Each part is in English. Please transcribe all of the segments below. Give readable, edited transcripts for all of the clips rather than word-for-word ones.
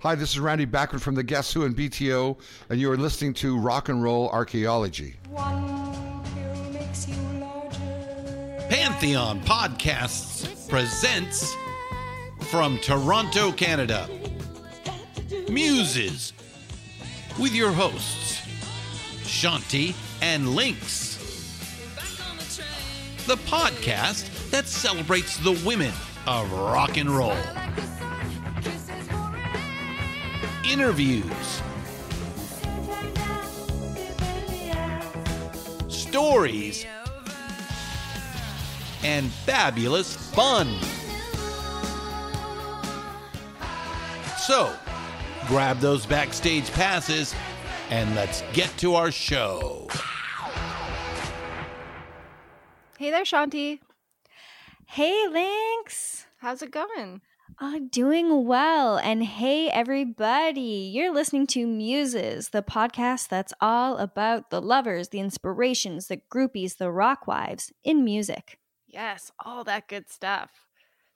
Hi, this is Randy Backward from the Guess Who and BTO, and you are listening to Rock and Roll Archaeology. One pill makes you larger. Pantheon Podcasts presents, from Toronto, Canada, Muses, with your hosts, Shanti and Lynx. The podcast that celebrates the women of rock and roll. Interviews, stories, and fabulous fun. So, grab those backstage passes and let's get to our show. Hey there, Shanti. Hey, Lynx. How's it going? I'm doing well, and hey everybody, you're listening to Muses, the podcast that's all about the lovers, the inspirations, the groupies, the rock wives in music. Yes, all that good stuff.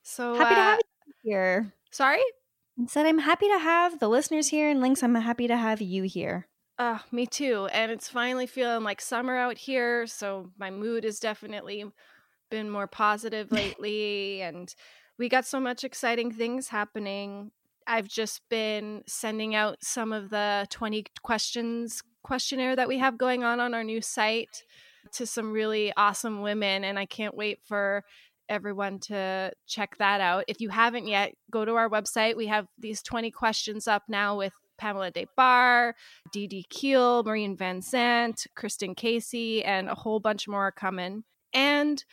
So happy to have you here. Sorry? I said I'm happy to have the listeners here, and Lynx, I'm happy to have you here. Me too, and it's finally feeling like summer out here, so my mood has definitely been more positive lately, and we got so much exciting things happening. I've just been sending out some of the 20 questions questionnaire that we have going on our new site to some really awesome women. And I can't wait for everyone to check that out. If you haven't yet, go to our website. We have these 20 questions up now with Pamela DeBar, Dee Dee Keel, Maureen Van Zandt, Kristen Casey, and a whole bunch more coming. And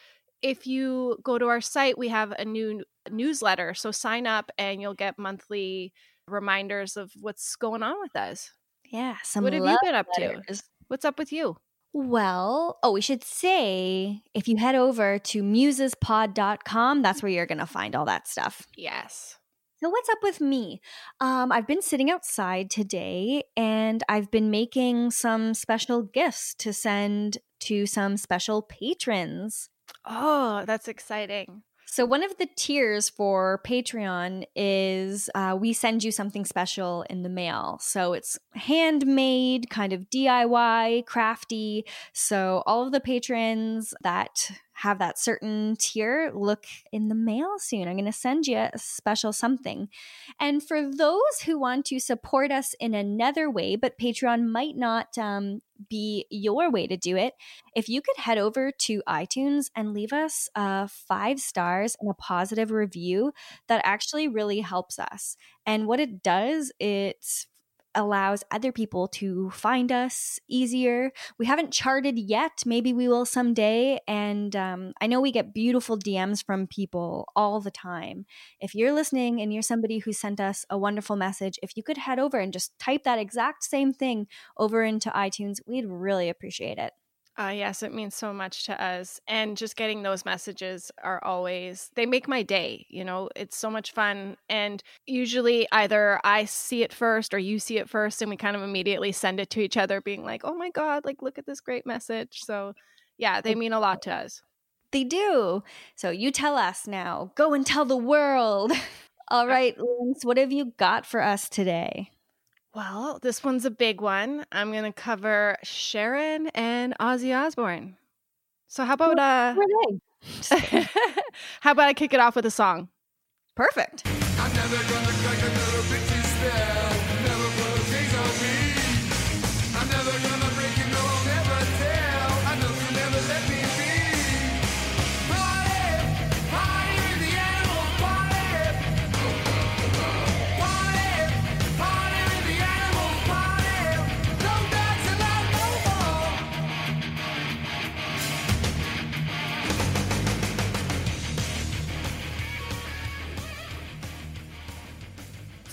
if you go to our site, we have a new newsletter. So sign up and you'll get monthly reminders of what's going on with us. Yeah. What have you been up to? What's up with you? Well, we should say, if you head over to musespod.com, that's where you're going to find all that stuff. Yes. So what's up with me? I've been sitting outside today, and I've been making some special gifts to send to some special patrons. Oh, that's exciting. So one of the tiers for Patreon is we send you something special in the mail. So it's handmade, kind of DIY, crafty. So all of the patrons that have that certain tier, look in the mail soon. I'm going to send you a special something. And for those who want to support us in another way, but Patreon might not be your way to do it, if you could head over to iTunes and leave us 5 stars and a positive review, that actually really helps us. And what it does, it's allows other people to find us easier. We haven't charted yet. Maybe we will someday. And I know we get beautiful DMs from people all the time. If you're listening and you're somebody who sent us a wonderful message, if you could head over and just type that exact same thing over into iTunes, we'd really appreciate it. Yes, it means so much to us. And just getting those messages are always, they make my day, you know, it's so much fun. And usually either I see it first or you see it first, and we kind of immediately send it to each other being like, oh my God, like, look at this great message. So yeah, they mean a lot to us. They do. So you tell us now, go and tell the world. All right, Lynx, what have you got for us today? Well, this one's a big one. I'm going to cover Sharon and Ozzy Osbourne. So how about how about I kick it off with a song? Perfect. I'm never gonna crack another bitch's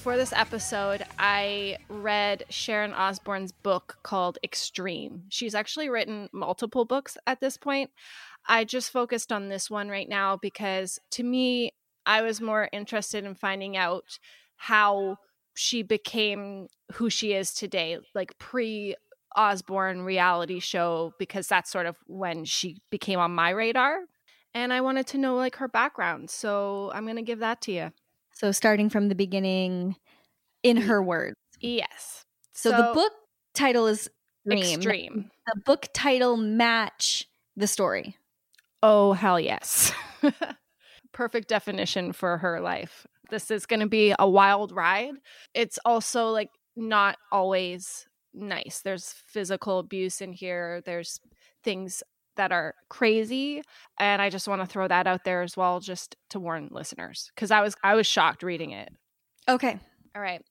before this episode, I read Sharon Osbourne's book called Extreme. She's actually written multiple books at this point. I just focused on this one right now because, to me, I was more interested in finding out how she became who she is today, like pre-Osbourne reality show, because that's sort of when she became on my radar. And I wanted to know, like, her background. So I'm going to give that to you. So starting from the beginning, in her words. Yes. So the book title is Extreme. The book title match the story. Oh, hell yes. Perfect definition for her life. This is going to be a wild ride. It's also, like, not always nice. There's physical abuse in here. There's things that are crazy. And I just want to throw that out there as well, just to warn listeners, because I was shocked reading it. Okay. All right.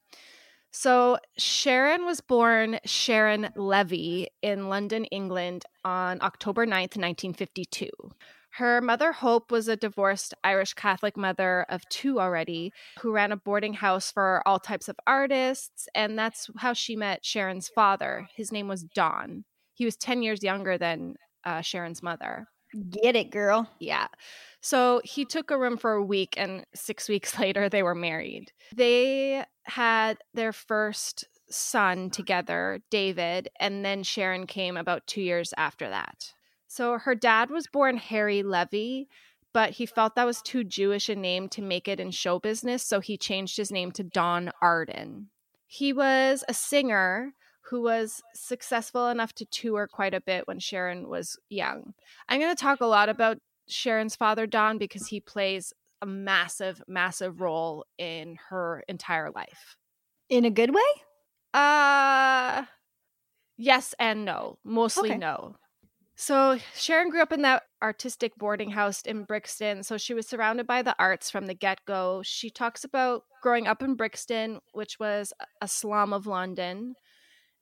So Sharon was born Sharon Levy in London, England on October 9th, 1952. Her mother, Hope, was a divorced Irish Catholic mother of two already who ran a boarding house for all types of artists. And that's how she met Sharon's father. His name was Don. He was 10 years younger than Sharon's mother. Get it, girl. Yeah. So he took a room for a week, and 6 weeks later, they were married. They had their first son together, David, and then Sharon came about 2 years after that. So her dad was born Harry Levy, but he felt that was too Jewish a name to make it in show business, so he changed his name to Don Arden. He was a singer who was successful enough to tour quite a bit when Sharon was young. I'm going to talk a lot about Sharon's father, Don, because he plays a massive, massive role in her entire life. In a good way? Yes and no. Mostly okay. No. So Sharon grew up in that artistic boarding house in Brixton, so she was surrounded by the arts from the get-go. She talks about growing up in Brixton, which was a slum of London.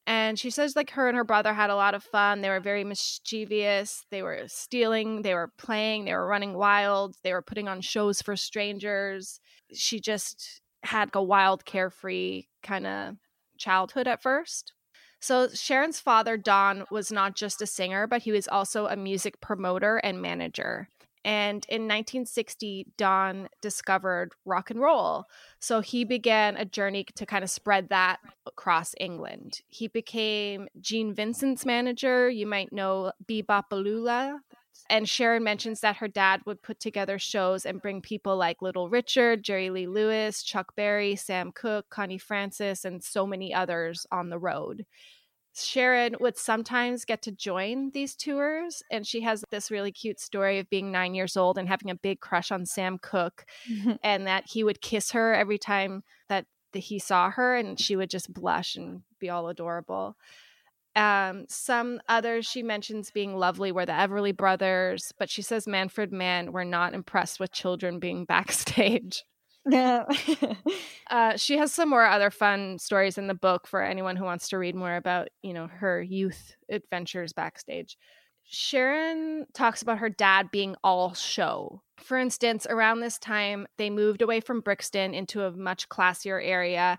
And she says, like, her and her brother had a lot of fun. They were very mischievous. They were stealing. They were playing. They were running wild. They were putting on shows for strangers. She just had a wild, carefree kind of childhood at first. So Sharon's father, Don, was not just a singer, but he was also a music promoter and manager. And in 1960, Don discovered rock and roll. So he began a journey to kind of spread that across England. He became Gene Vincent's manager. You might know Bebopaloola. And Sharon mentions that her dad would put together shows and bring people like Little Richard, Jerry Lee Lewis, Chuck Berry, Sam Cooke, Connie Francis, and so many others on the road. Sharon would sometimes get to join these tours, and she has this really cute story of being 9 years old and having a big crush on Sam Cooke, and that he would kiss her every time that he saw her, and she would just blush and be all adorable. Some others she mentions being lovely were the Everly Brothers, but she says Manfred Mann were not impressed with children being backstage. No. She has some more other fun stories in the book for anyone who wants to read more about, you know, her youth adventures backstage. Sharon talks about her dad being all show. For instance, around this time, they moved away from Brixton into a much classier area.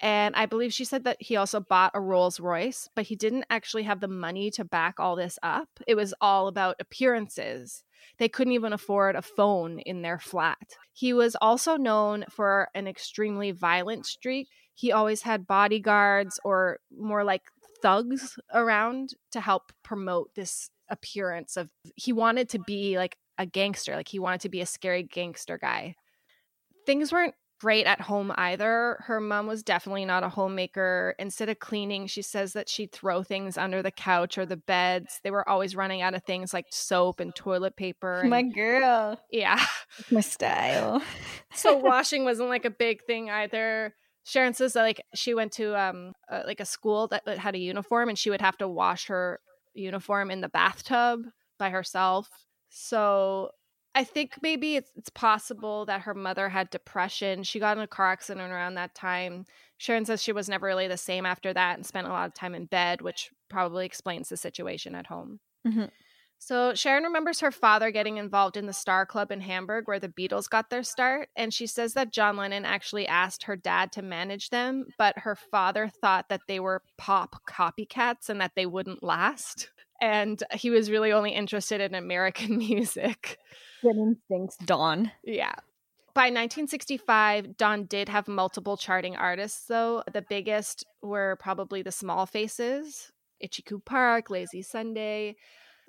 And I believe she said that he also bought a Rolls Royce, but he didn't actually have the money to back all this up. It was all about appearances. They couldn't even afford a phone in their flat. He was also known for an extremely violent streak. He always had bodyguards or more like thugs around to help promote this appearance of, he wanted to be like a gangster, like he wanted to be a scary gangster guy. Things weren't great at home either. Her mom was definitely not a homemaker. Instead of cleaning, she says that she'd throw things under the couch or the beds. They were always running out of things like soap and toilet paper. And, my girl. Yeah. My style. So washing wasn't like a big thing either. Sharon says that, like, she went to like a school that had a uniform, and she would have to wash her uniform in the bathtub by herself. So I think maybe it's possible that her mother had depression. She got in a car accident around that time. Sharon says she was never really the same after that and spent a lot of time in bed, which probably explains the situation at home. Mm-hmm. So Sharon remembers her father getting involved in the Star Club in Hamburg, where the Beatles got their start. And she says that John Lennon actually asked her dad to manage them, but her father thought that they were pop copycats and that they wouldn't last. And he was really only interested in American music. Good instincts, Don. Yeah. By 1965, Don did have multiple charting artists, though. The biggest were probably the Small Faces, Ichiku Park, Lazy Sunday.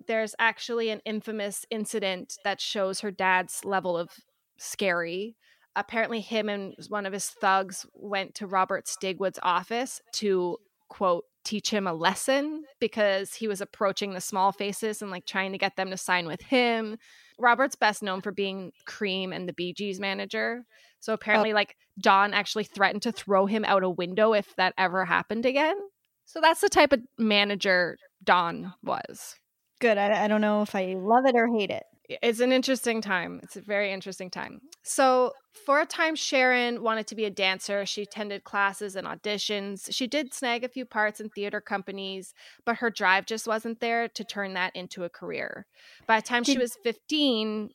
There's actually an infamous incident that shows her dad's level of scary. Apparently him and one of his thugs went to Robert Stigwood's office to, quote, teach him a lesson, because he was approaching the Small Faces and like trying to get them to sign with him. Robert's best known for being Cream and the Bee Gees manager. So apparently like Don actually threatened to throw him out a window if that ever happened again. So that's the type of manager Don was. Good. I don't know if I love it or hate it. It's an interesting time. It's a very interesting time. So for a time, Sharon wanted to be a dancer. She attended classes and auditions. She did snag a few parts in theater companies, but her drive just wasn't there to turn that into a career. By the time she was 15,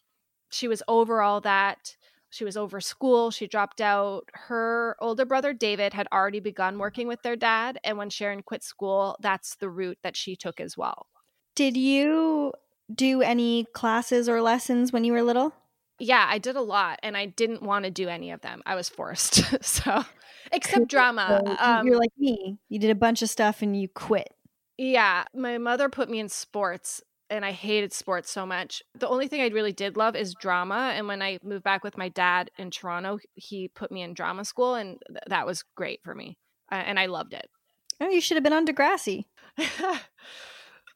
she was over all that. She was over school. She dropped out. Her older brother, David, had already begun working with their dad. And when Sharon quit school, that's the route that she took as well. Did you do any classes or lessons when you were little? Yeah, I did a lot, and I didn't want to do any of them. I was forced. So, except drama. You're like me. You did a bunch of stuff and you quit. Yeah, my mother put me in sports, and I hated sports so much. The only thing I really did love is drama, and when I moved back with my dad in Toronto, he put me in drama school, and that was great for me, and I loved it. Oh, you should have been on Degrassi.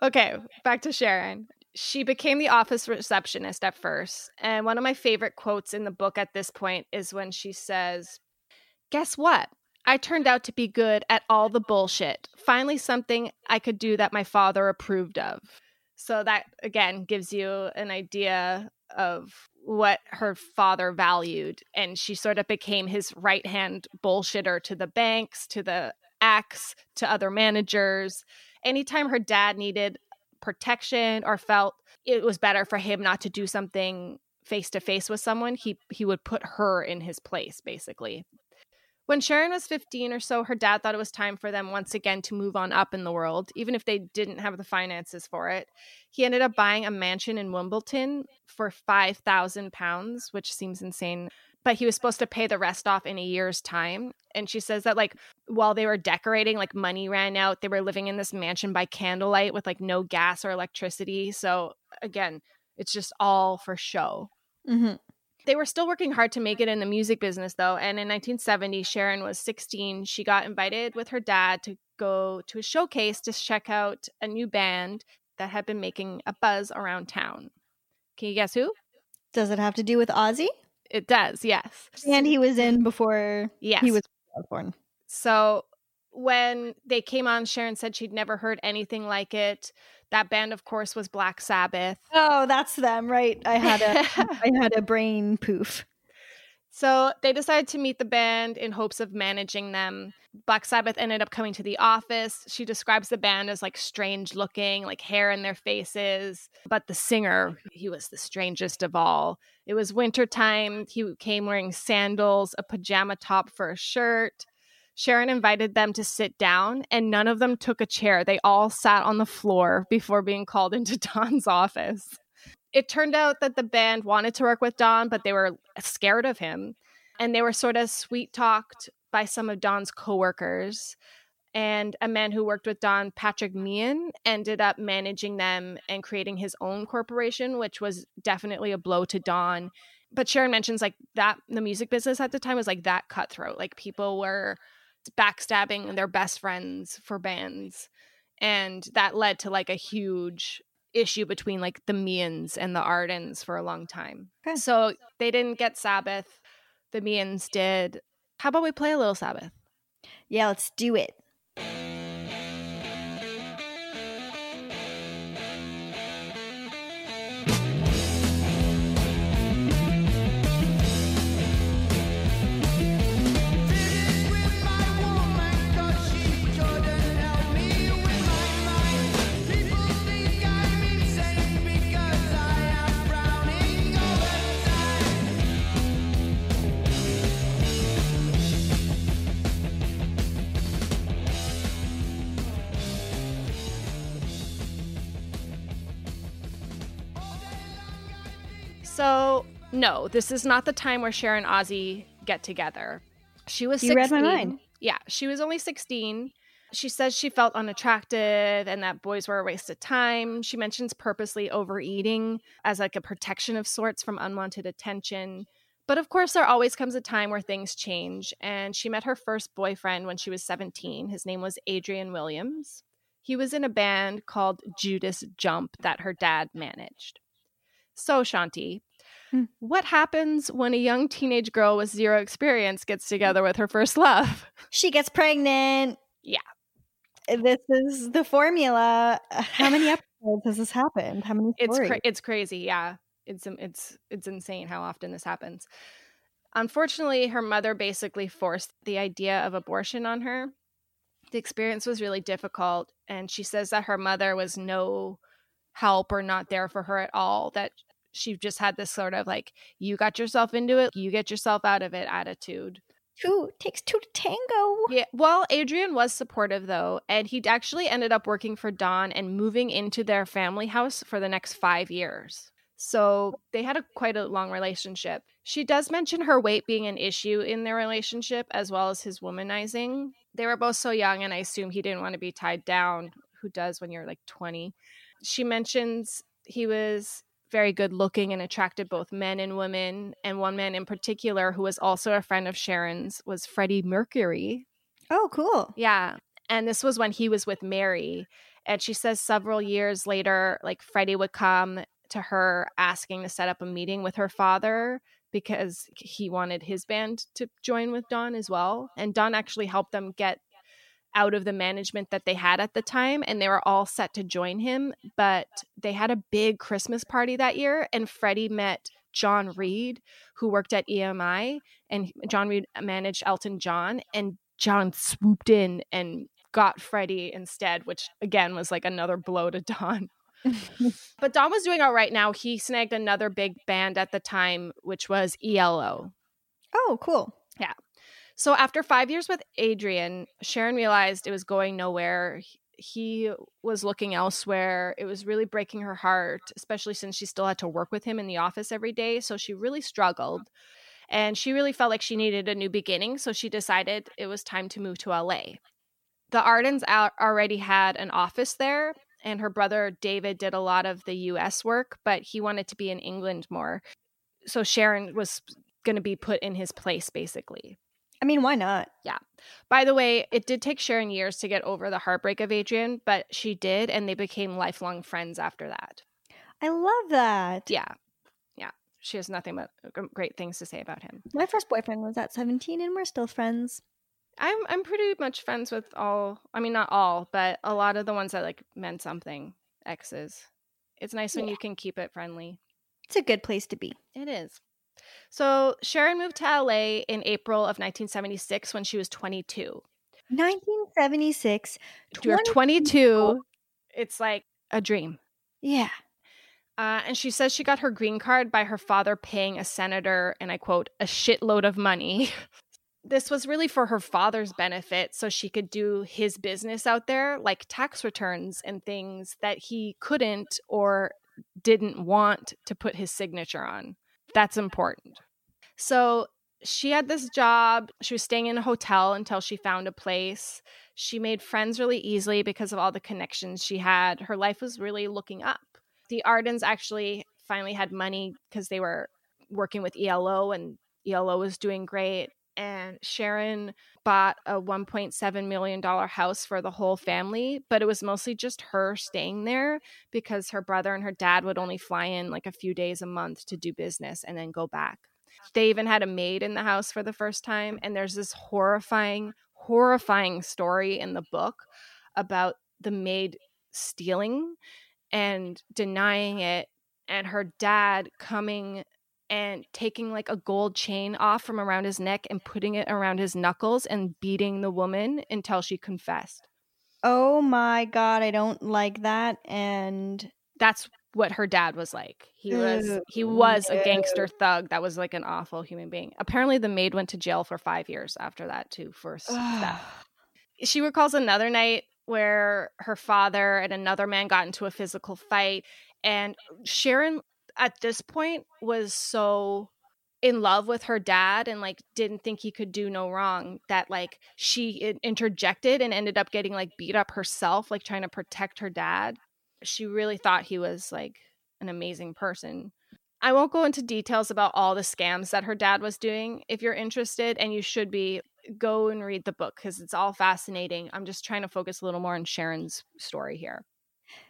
Okay, back to Sharon. She became the office receptionist at first. And one of my favorite quotes in the book at this point is when she says, "Guess what? I turned out to be good at all the bullshit. Finally, something I could do that my father approved of." So that, again, gives you an idea of what her father valued. And she sort of became his right-hand bullshitter to the banks, to the acts, to other managers. Anytime her dad needed protection or felt it was better for him not to do something face-to-face with someone, he would put her in his place, basically. When Sharon was 15 or so, her dad thought it was time for them once again to move on up in the world, even if they didn't have the finances for it. He ended up buying a mansion in Wimbledon for £5,000, which seems insane. But he was supposed to pay the rest off in a year's time. And she says that like while they were decorating, like money ran out. They were living in this mansion by candlelight with like no gas or electricity. So again, it's just all for show. Mm-hmm. They were still working hard to make it in the music business though. And in 1970, Sharon was 16. She got invited with her dad to go to a showcase to check out a new band that had been making a buzz around town. Can you guess who? Does it have to do with Ozzy? It does, yes. And he was in before he was born. So when they came on, Sharon said she'd never heard anything like it. That band, of course, was Black Sabbath. Oh, that's them, right? I had a brain poof. So they decided to meet the band in hopes of managing them. Black Sabbath ended up coming to the office. She describes the band as like strange looking, like hair in their faces. But the singer, he was the strangest of all. It was wintertime. He came wearing sandals, a pajama top for a shirt. Sharon invited them to sit down, and none of them took a chair. They all sat on the floor before being called into Don's office. It turned out that the band wanted to work with Don, but they were scared of him. And they were sort of sweet-talked by some of Don's coworkers. And a man who worked with Don, Patrick Meehan, ended up managing them and creating his own corporation, which was definitely a blow to Don. But Sharon mentions like that the music business at the time was like that cutthroat. Like people were backstabbing their best friends for bands. And that led to like a huge issue between like the Meehan's and the Ardens for a long time. Okay. So they didn't get Sabbath. The Meehan's did. How about we play a little Sabbath? Yeah, let's do it. So, no, this is not the time where Sharon and Ozzy get together. She was 16. You read my mind. Yeah, she was only 16. She says she felt unattractive and that boys were a waste of time. She mentions purposely overeating as like a protection of sorts from unwanted attention. But of course, there always comes a time where things change. And she met her first boyfriend when she was 17. His name was Adrian Williams. He was in a band called Judas Jump that her dad managed. So, Shanti, what happens when a young teenage girl with zero experience gets together with her first love? She gets pregnant. Yeah. This is the formula. How many episodes has this happened? How many stories? It's crazy, yeah. It's insane how often this happens. Unfortunately, her mother basically forced the idea of abortion on her. The experience was really difficult, and she says that her mother was no help or not there for her at all, that she just had this sort of like, you got yourself into it, you get yourself out of it attitude. Two takes two to tango. Yeah. Well, Adrian was supportive though, and he actually ended up working for Don and moving into their family house for the next 5 years. So they had quite a long relationship. She does mention her weight being an issue in their relationship as well as his womanizing. They were both so young, and I assume he didn't want to be tied down. Who does when you're like 20? She mentions he was very good looking and attracted both men and women. And one man in particular who was also a friend of Sharon's was Freddie Mercury. Oh, cool. Yeah. And this was when he was with Mary. And she says several years later, like Freddie would come to her asking to set up a meeting with her father because he wanted his band to join with Don as well. And Don actually helped them get out of the management that they had at the time, and they were all set to join him, but they had a big Christmas party that year, and Freddie met John Reed, who worked at EMI, and John Reed managed Elton John, and John swooped in and got Freddie instead, which again was like another blow to Don. But Don was doing all right now. He snagged another big band at the time, which was ELO. Oh, cool. Yeah. So after 5 years with Adrian, Sharon realized it was going nowhere. He was looking elsewhere. It was really breaking her heart, especially since she still had to work with him in the office every day. So she really struggled, and she really felt like she needed a new beginning. So she decided it was time to move to LA. The Ardens already had an office there, and her brother David did a lot of the US work, but he wanted to be in England more. So Sharon was going to be put in his place, basically. I mean, why not? Yeah. By the way, it did take Sharon years to get over the heartbreak of Adrian, but she did, and they became lifelong friends after that. I love that. Yeah. Yeah. She has nothing but great things to say about him. My first boyfriend was at 17, and we're still friends. I'm pretty much friends with all, I mean, not all, but a lot of the ones that like meant something, exes. It's nice when you can keep it friendly. It's a good place to be. It is. So Sharon moved to LA in April of 1976 when she was 22. 1976. You're 22. It's like a dream. Yeah. And she says she got her green card by her father paying a senator, and I quote, a shitload of money. This was really for her father's benefit so she could do his business out there, like tax returns and things that he couldn't or didn't want to put his signature on. That's important. So she had this job. She was staying in a hotel until she found a place. She made friends really easily because of all the connections she had. Her life was really looking up. The Ardens actually finally had money because they were working with ELO, and ELO was doing great. And Sharon bought a $1.7 million house for the whole family, but it was mostly just her staying there because her brother and her dad would only fly in like a few days a month to do business and then go back. They even had a maid in the house for the first time. And there's this horrifying, horrifying story in the book about the maid stealing and denying it, and her dad coming and taking like a gold chain off from around his neck and putting it around his knuckles and beating the woman until she confessed. Oh my God, I don't like that. And that's what her dad was like. He was a gangster thug that was like an awful human being. Apparently the maid went to jail for 5 years after that too for stuff. She recalls another night where her father and another man got into a physical fight, and Sharon at this point was so in love with her dad and like didn't think he could do no wrong that like she interjected and ended up getting like beat up herself, like trying to protect her dad. She really thought he was like an amazing person. I won't go into details about all the scams that her dad was doing. If you're interested, and you should be, go and read the book because it's all fascinating. I'm just trying to focus a little more on Sharon's story here.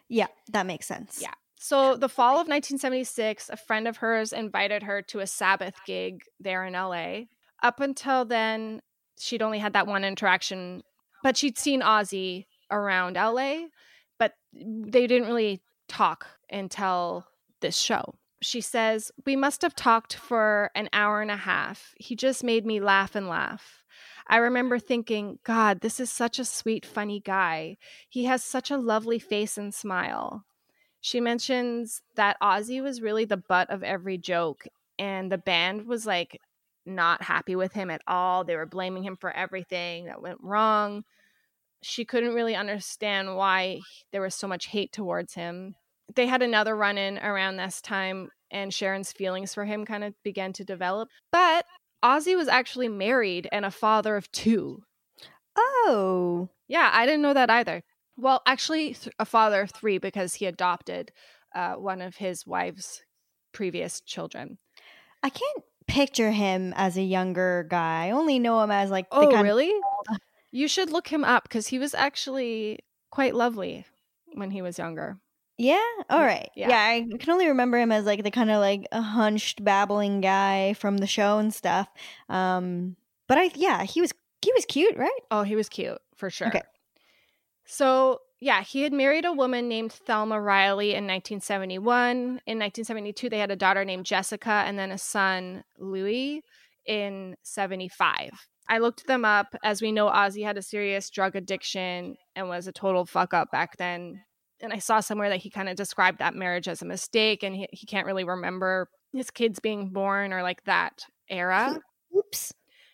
Yeah, that makes sense. Yeah. So the fall of 1976, a friend of hers invited her to a Sabbath gig there in LA. Up until then, she'd only had that one interaction, but she'd seen Ozzy around LA, but they didn't really talk until this show. She says, "We must have talked for an hour and a half. He just made me laugh and laugh. I remember thinking, God, this is such a sweet, funny guy. He has such a lovely face and smile." She mentions that Ozzy was really the butt of every joke, and the band was like not happy with him at all. They were blaming him for everything that went wrong. She couldn't really understand why there was so much hate towards him. They had another run-in around this time, and Sharon's feelings for him kind of began to develop. But Ozzy was actually married and a father of two. Oh. Yeah, I didn't know that either. Well, actually, a father of three because he adopted one of his wife's previous children. I can't picture him as a younger guy. I only know him as like... Oh, really? You should look him up because he was actually quite lovely when he was younger. Yeah? All right. Yeah, I can only remember him as like the kind of like a hunched, babbling guy from the show and stuff. But he was cute, right? Oh, he was cute for sure. Okay. So, yeah, he had married a woman named Thelma Riley in 1971. In 1972, they had a daughter named Jessica and then a son, Louis, in 75. I looked them up. As we know, Ozzy had a serious drug addiction and was a total fuck up back then. And I saw somewhere that he kind of described that marriage as a mistake, and he can't really remember his kids being born or like that era. Oops.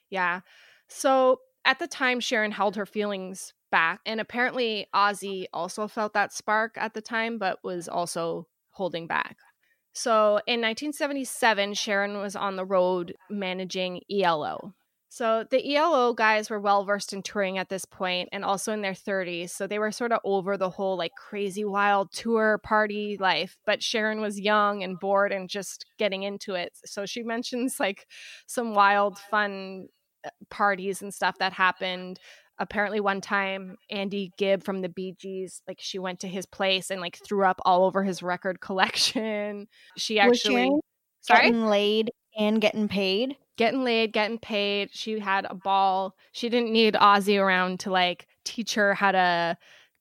Yeah. So at the time, Sharon held her feelings back, and apparently Ozzy also felt that spark at the time, but was also holding back. So in 1977, Sharon was on the road managing ELO. So the ELO guys were well-versed in touring at this point and also in their 30s. So they were sort of over the whole like crazy wild tour party life. But Sharon was young and bored and just getting into it. So she mentions like some wild fun parties and stuff that happened. Apparently one time Andy Gibb from the Bee Gees, like she went to his place and like threw up all over his record collection. She actually... Was she getting laid and getting paid? Getting laid, getting paid. She had a ball. She didn't need Ozzy around to like teach her how to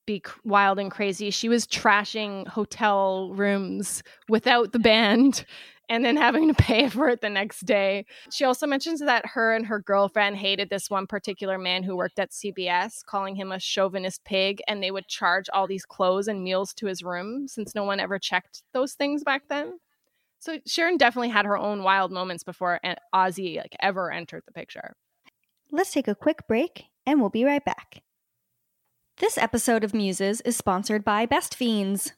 be wild and crazy. She was trashing hotel rooms without the band and then having to pay for it the next day. She also mentions that her and her girlfriend hated this one particular man who worked at CBS, calling him a chauvinist pig, and they would charge all these clothes and meals to his room since no one ever checked those things back then. So Sharon definitely had her own wild moments before Ozzy like ever entered the picture. Let's take a quick break and we'll be right back. This episode of Muses is sponsored by Best Fiends.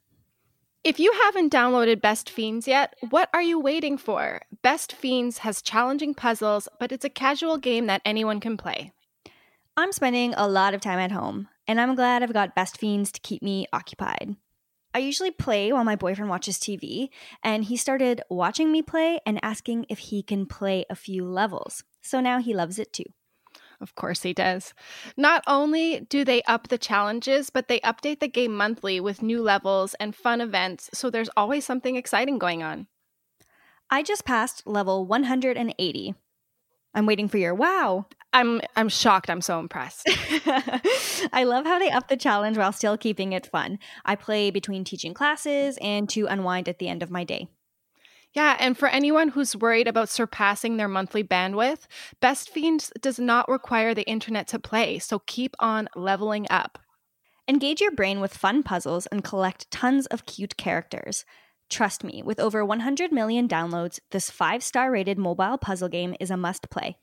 If you haven't downloaded Best Fiends yet, what are you waiting for? Best Fiends has challenging puzzles, but it's a casual game that anyone can play. I'm spending a lot of time at home, and I'm glad I've got Best Fiends to keep me occupied. I usually play while my boyfriend watches TV, and he started watching me play and asking if he can play a few levels. So now he loves it too. Of course he does. Not only do they up the challenges, but they update the game monthly with new levels and fun events, so there's always something exciting going on. I just passed level 180. I'm waiting for your wow. I'm shocked. I'm so impressed. I love how they up the challenge while still keeping it fun. I play between teaching classes and to unwind at the end of my day. Yeah, and for anyone who's worried about surpassing their monthly bandwidth, Best Fiends does not require the internet to play, so keep on leveling up. Engage your brain with fun puzzles and collect tons of cute characters. Trust me, with over 100 million downloads, this 5-star rated mobile puzzle game is a must-play.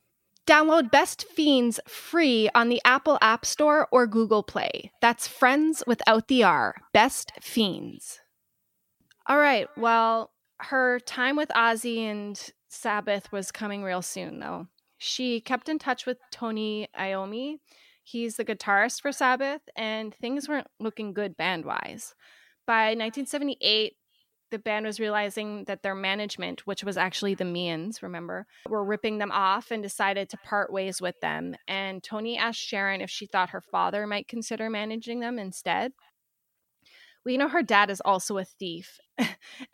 Download Best Fiends free on the Apple App Store or Google Play. That's friends without the R. Best Fiends. All right, well, Her time with Ozzy and Sabbath was coming real soon, though. She kept in touch with Tony Iommi. He's the guitarist for Sabbath, and things weren't looking good band-wise. By 1978, the band was realizing that their management, which was actually the Means, remember, were ripping them off and decided to part ways with them. And Tony asked Sharon if she thought her father might consider managing them instead. We know her dad is also a thief.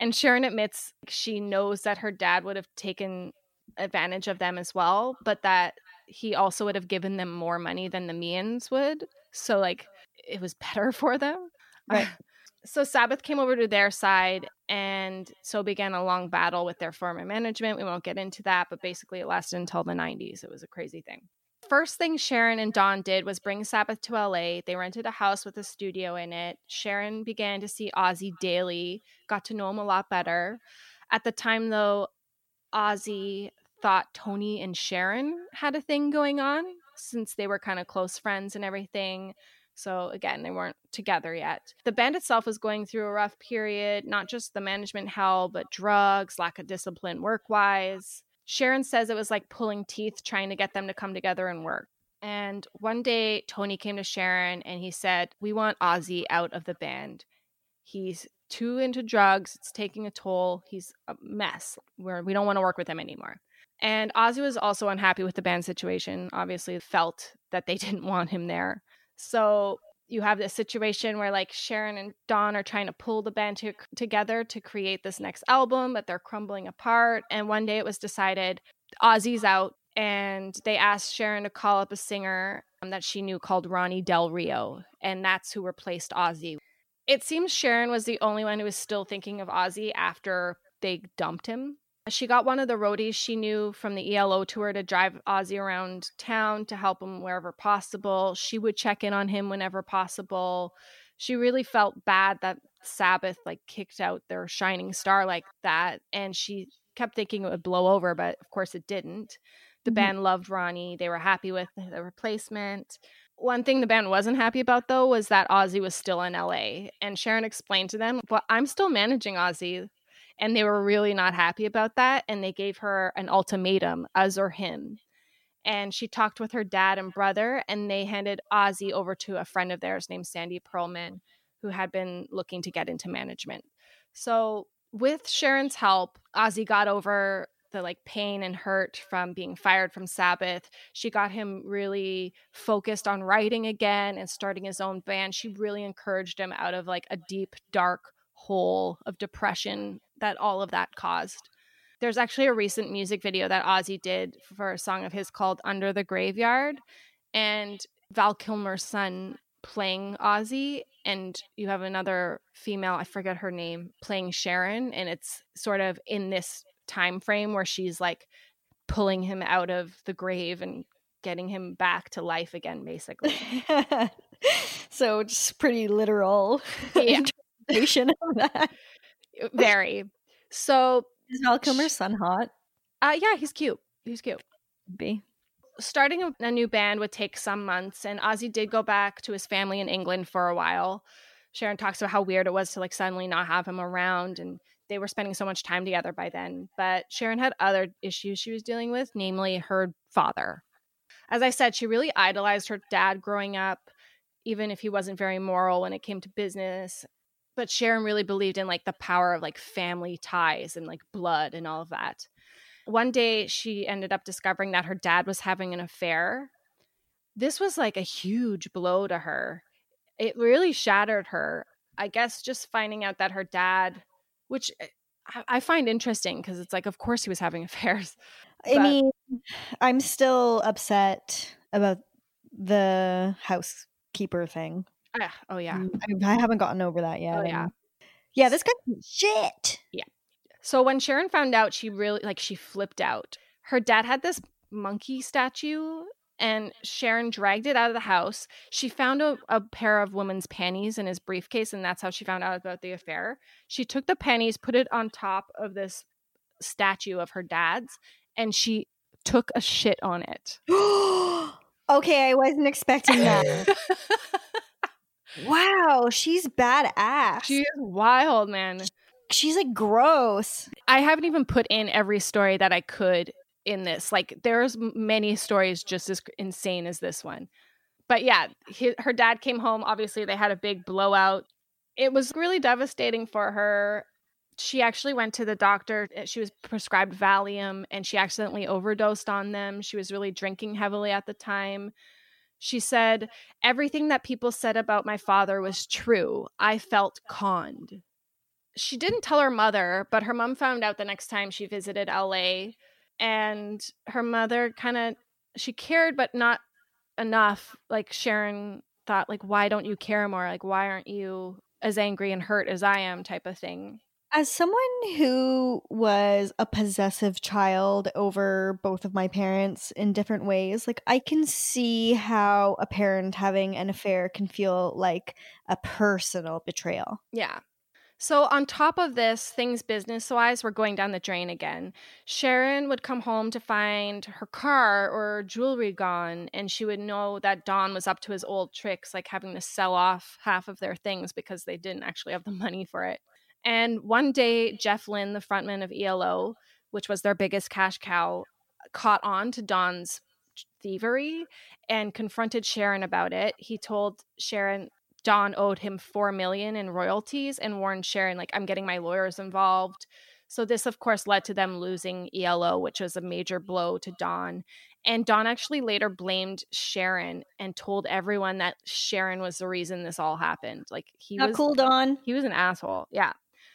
And Sharon admits she knows that her dad would have taken advantage of them as well, but that he also would have given them more money than the Means would. So, like, it was better for them. Right. So Sabbath came over to their side, and so began a long battle with their former management. We won't get into that, but basically it lasted until the 90s. It was a crazy thing. First thing Sharon and Don did was bring Sabbath to LA. They rented a house with a studio in it. Sharon began to see Ozzy daily, got to know him a lot better. At the time, though, Ozzy thought Tony and Sharon had a thing going on, since they were kind of close friends and everything. So again, they weren't together yet. The band itself was going through a rough period, not just the management hell, but drugs, lack of discipline work-wise. Sharon says it was like pulling teeth trying to get them to come together and work. And one day, Tony came to Sharon and he said, "We want Ozzy out of the band. He's too into drugs. It's taking a toll. He's a mess. We don't want to work with him anymore." And Ozzy was also unhappy with the band situation, obviously felt that they didn't want him there. So you have this situation where, like, Sharon and Don are trying to pull the band together to create this next album, but they're crumbling apart. And one day it was decided Ozzy's out, and they asked Sharon to call up a singer that she knew called Ronnie Del Rio, and that's who replaced Ozzy. It seems Sharon was the only one who was still thinking of Ozzy after they dumped him. She got one of the roadies she knew from the ELO tour to drive Ozzy around town to help him wherever possible. She would check in on him whenever possible. She really felt bad that Sabbath, like, kicked out their shining star like that, and she kept thinking it would blow over, but of course it didn't. The band loved Ronnie. They were happy with the replacement. One thing the band wasn't happy about, though, was that Ozzy was still in LA, and Sharon explained to them, "Well, I'm still managing Ozzy." And they were really not happy about that. And they gave her an ultimatum, us or him. And she talked with her dad and brother, and they handed Ozzy over to a friend of theirs named Sandy Pearlman, who had been looking to get into management. So with Sharon's help, Ozzy got over the, like, pain and hurt from being fired from Sabbath. She got him really focused on writing again and starting his own band. She really encouraged him out of, like, a deep, dark hole of depression that all of that caused. There's actually a recent music video that Ozzy did for a song of his called Under the Graveyard, and Val Kilmer's son playing Ozzy, and you have another female, I forget her name, playing Sharon, and it's sort of in this time frame where she's, like, pulling him out of the grave and getting him back to life again, basically. So it's pretty literal. Yeah. Interpretation of that. Very. So is Val Kilmer's son hot? Yeah, he's cute. He's cute. Be. Starting a new band would take some months, and Ozzy did go back to his family in England for a while. Sharon talks about how weird it was to, like, suddenly not have him around, and they were spending so much time together by then. But Sharon had other issues she was dealing with, namely her father. As I said, she really idolized her dad growing up, even if he wasn't very moral when it came to business. But Sharon really believed in, like, the power of, like, family ties and, like, blood and all of that. One day she ended up discovering that her dad was having an affair. This was, like, a huge blow to her. It really shattered her. I guess just finding out that her dad, which I find interesting because it's like, of course he was having affairs. I mean, I'm still upset about the housekeeper thing. Oh, yeah. I haven't gotten over that yet. Oh, yeah. Yeah, this guy's shit. Yeah. So when Sharon found out, she really, like, she flipped out. Her dad had this monkey statue, and Sharon dragged it out of the house. She found a pair of women's panties in his briefcase, and that's how she found out about the affair. She took the panties, put it on top of this statue of her dad's, and she took a shit on it. Okay, I wasn't expecting that. Wow, she's badass. She is wild, man. She's like, gross. I haven't even put in every story that I could in this. Like, there's many stories just as insane as this one. But yeah, her dad came home. Obviously, they had a big blowout. It was really devastating for her. She actually went to the doctor. She was prescribed Valium, and she accidentally overdosed on them. She was really drinking heavily at the time. She said, "Everything that people said about my father was true. I felt conned." She didn't tell her mother, but her mom found out the next time she visited LA, and her mother she cared, but not enough. Like, Sharon thought, like, why don't you care more? Like, why aren't you as angry and hurt as I am, type of thing. As someone who was a possessive child over both of my parents in different ways, like, I can see how a parent having an affair can feel like a personal betrayal. Yeah. So on top of this, things business-wise were going down the drain again. Sharon would come home to find her car or jewelry gone, and she would know that Don was up to his old tricks, like having to sell off half of their things because they didn't actually have the money for it. And one day, Jeff Lynne, the frontman of ELO, which was their biggest cash cow, caught on to Don's thievery and confronted Sharon about it. He told Sharon Don owed him $4 million in royalties and warned Sharon, like, I'm getting my lawyers involved. So this, of course, led to them losing ELO, which was a major blow to Don. And Don actually later blamed Sharon and told everyone that Sharon was the reason this all happened. Like, cool, Don. He was an asshole. Yeah.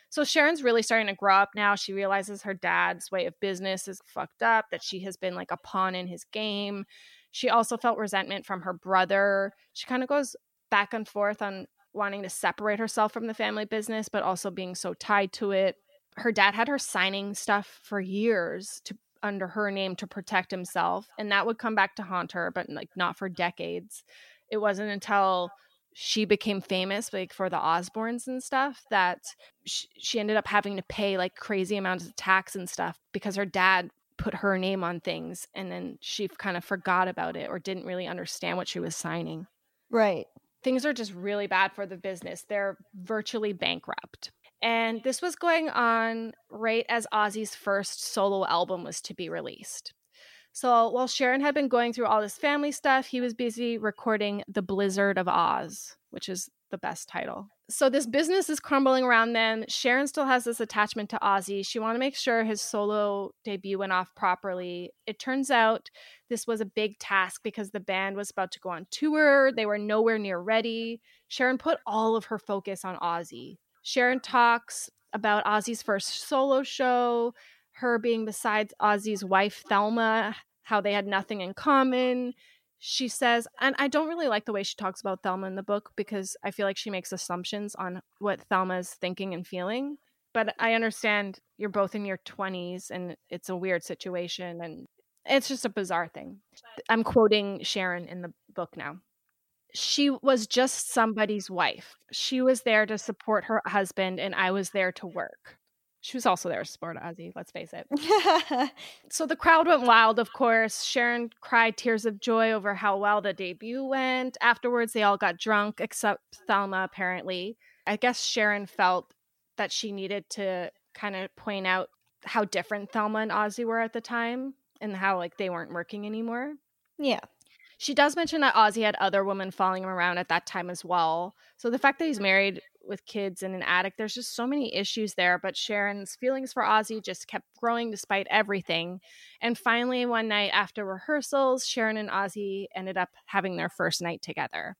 So Sharon's really starting to grow up now. She realizes her dad's way of business is fucked up, that she has been like a pawn in his game. She also felt resentment from her brother. She kind of goes back and forth on wanting to separate herself from the family business, but also being so tied to it. Her dad had her signing stuff for years under her name to protect himself, and that would come back to haunt her, but like not for decades. It wasn't until she became famous, like for the Osbournes and stuff, that she ended up having to pay like crazy amounts of tax and stuff because her dad put her name on things, and then she kind of forgot about it or didn't really understand what she was signing. Right. Things are just really bad for the business. They're virtually bankrupt. And this was going on right as Ozzy's first solo album was to be released. So while Sharon had been going through all this family stuff, he was busy recording The Blizzard of Oz, which is the best title. So this business is crumbling around them. Sharon still has this attachment to Ozzy. She wanted to make sure his solo debut went off properly. It turns out this was a big task because the band was about to go on tour. They were nowhere near ready. Sharon put all of her focus on Ozzy. Sharon talks about Ozzy's first solo show, her being besides Ozzy's wife, Thelma, how they had nothing in common. She says, and I don't really like the way she talks about Thelma in the book because I feel like she makes assumptions on what Thelma's thinking and feeling. But I understand you're both in your 20s and it's a weird situation and it's just a bizarre thing. I'm quoting Sharon in the book now. She was just somebody's wife. She was there to support her husband and I was there to work. She was also there to support Ozzy, let's face it. So the crowd went wild, of course. Sharon cried tears of joy over how well the debut went. Afterwards, they all got drunk, except Thelma, apparently. I guess Sharon felt that she needed to kind of point out how different Thelma and Ozzy were at the time and how, like, they weren't working anymore. Yeah. She does mention that Ozzy had other women following him around at that time as well. So the fact that he's married with kids in an attic, there's just so many issues there, but Sharon's feelings for Ozzy just kept growing despite everything. And finally, one night after rehearsals, Sharon and Ozzy ended up having their first night together.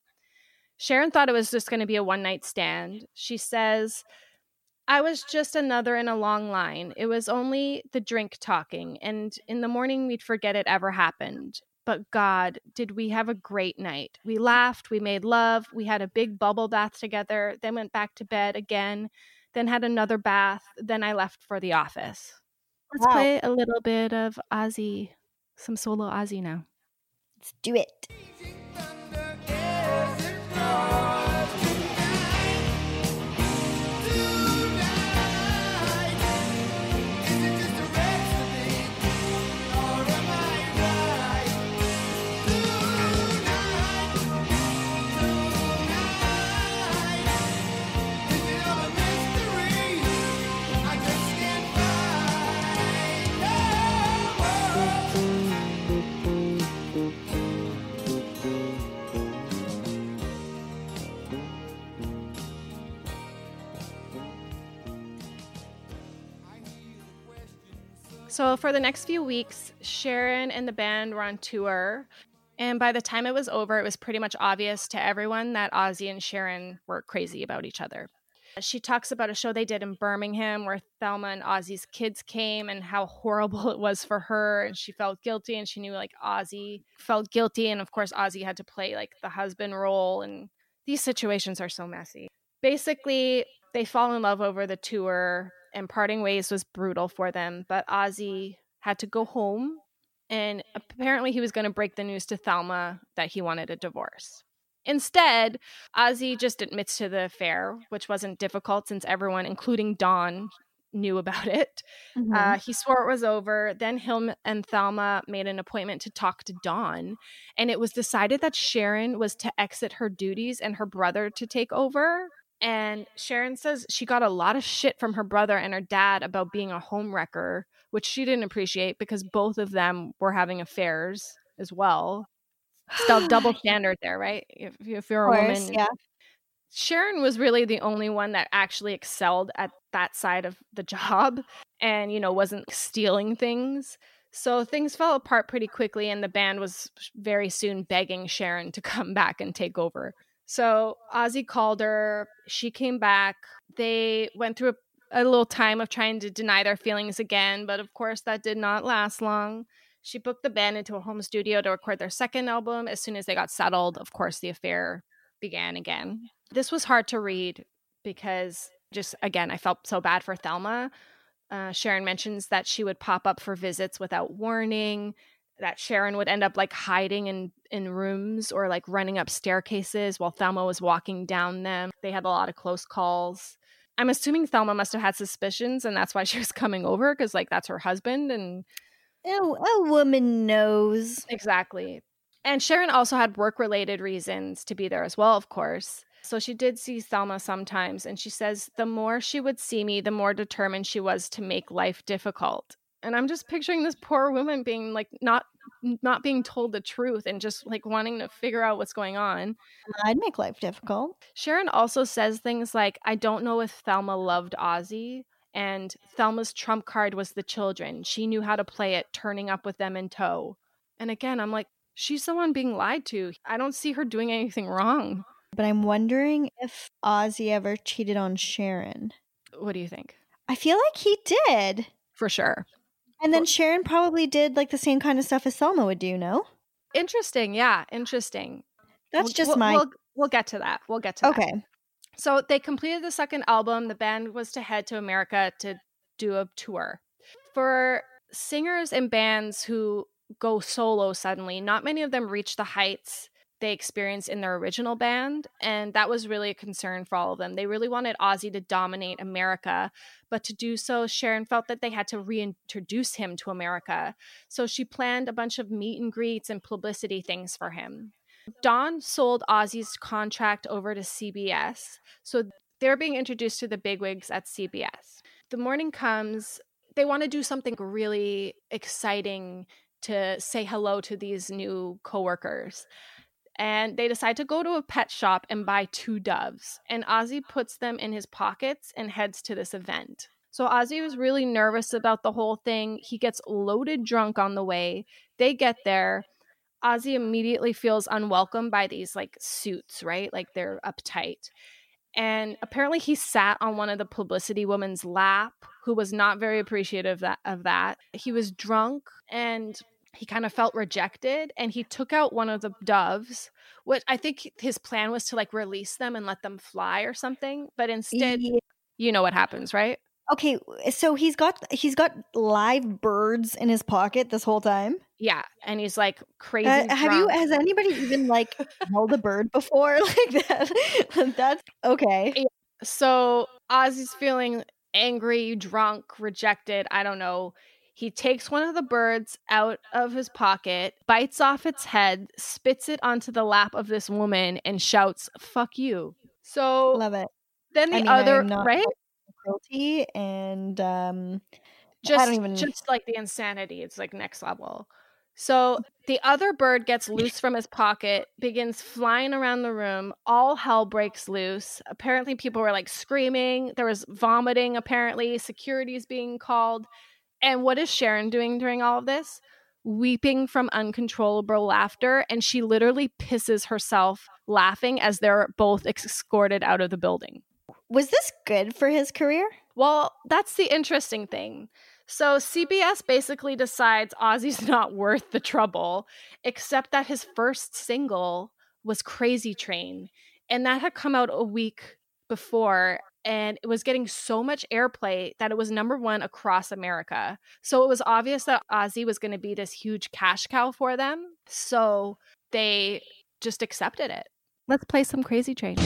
Sharon thought it was just going to be a one-night stand. She says, "I was just another in a long line. It was only the drink talking, and in the morning we'd forget it ever happened. But God, did we have a great night. We laughed, we made love, we had a big bubble bath together, then went back to bed again, then had another bath, then I left for the office." Let's play a little bit of Ozzy, some solo Ozzy now. Let's do it. So for the next few weeks, Sharon and the band were on tour. And by the time it was over, it was pretty much obvious to everyone that Ozzy and Sharon were crazy about each other. She talks about a show they did in Birmingham where Thelma and Ozzy's kids came and how horrible it was for her. And she felt guilty, and she knew like Ozzy felt guilty. And of course, Ozzy had to play like the husband role. And these situations are so messy. Basically, they fall in love over the tour, and parting ways was brutal for them. But Ozzy had to go home, and apparently he was going to break the news to Thelma that he wanted a divorce. Instead, Ozzy just admits to the affair, which wasn't difficult since everyone, including Don, knew about it. Mm-hmm. He swore it was over. Then him and Thelma made an appointment to talk to Don, and it was decided that Sharon was to exit her duties and her brother to take over. And Sharon says she got a lot of shit from her brother and her dad about being a homewrecker, which she didn't appreciate because both of them were having affairs as well. Still double standard there, right? If you're a woman. Yeah. Sharon was really the only one that actually excelled at that side of the job and, you know, wasn't stealing things. So things fell apart pretty quickly, and the band was very soon begging Sharon to come back and take over. So Ozzy called her. She came back. They went through a little time of trying to deny their feelings again, but of course that did not last long. She booked the band into a home studio to record their second album. As soon as they got settled, of course, the affair began again. This was hard to read because just, again, I felt so bad for Thelma. Sharon mentions that she would pop up for visits without warning, that Sharon would end up like hiding in rooms or like running up staircases while Thelma was walking down them. They had a lot of close calls. I'm assuming Thelma must have had suspicions, and that's why she was coming over, because like that's her husband, and a woman knows. Exactly. And Sharon also had work-related reasons to be there as well, of course. So she did see Thelma sometimes, and she says the more she would see me, the more determined she was to make life difficult. And I'm just picturing this poor woman being like not being told the truth and just like wanting to figure out what's going on. I'd make life difficult. Sharon also says things like, I don't know if Thelma loved Ozzy, and Thelma's trump card was the children. She knew how to play it, turning up with them in tow. And again, I'm like, she's the one being lied to. I don't see her doing anything wrong. But I'm wondering if Ozzy ever cheated on Sharon. What do you think? I feel like he did. For sure. And then Sharon probably did like the same kind of stuff as Thelma would do, no? Interesting. Yeah, interesting. We'll get to that. We'll get to that. Okay. So they completed the second album. The band was to head to America to do a tour. For singers and bands who go solo suddenly, not many of them reach the heights they experienced in their original band, and that was really a concern for all of them. They really wanted Ozzy to dominate America, but to do so, Sharon felt that they had to reintroduce him to America. So she planned a bunch of meet and greets and publicity things for him. Don sold Ozzy's contract over to CBS, so they're being introduced to the bigwigs at CBS. The morning comes, they want to do something really exciting to say hello to these new coworkers. And they decide to go to a pet shop and buy 2 doves. And Ozzy puts them in his pockets and heads to this event. So Ozzy was really nervous about the whole thing. He gets loaded drunk on the way. They get there. Ozzy immediately feels unwelcome by these like suits, right? Like they're uptight. And apparently he sat on one of the publicity woman's lap, who was not very appreciative of that. He was drunk and he kind of felt rejected, and he took out one of the doves, which I think his plan was to like release them and let them fly or something. But instead, you know what happens, right? Okay, so he's got live birds in his pocket this whole time. Yeah, and he's like crazy. Has anybody even like held a bird before like that? That's okay. Yeah. So Ozzy's feeling angry, drunk, rejected. I don't know. He takes one of the birds out of his pocket, bites off its head, spits it onto the lap of this woman, and shouts, "Fuck you!" So love it. Then the other, right? Cruelty and just like the insanity. It's like next level. So the other bird gets loose from his pocket, begins flying around the room. All hell breaks loose. Apparently, people were like screaming. There was vomiting. Apparently, security's being called. And what is Sharon doing during all of this? Weeping from uncontrollable laughter, and she literally pisses herself laughing as they're both escorted out of the building. Was this good for his career? Well, that's the interesting thing. So CBS basically decides Ozzy's not worth the trouble, except that his first single was Crazy Train, and that had come out a week before, and it was getting so much airplay that it was #1 across America. So it was obvious that Ozzy was going to be this huge cash cow for them, so they just accepted it. Let's play some Crazy Train.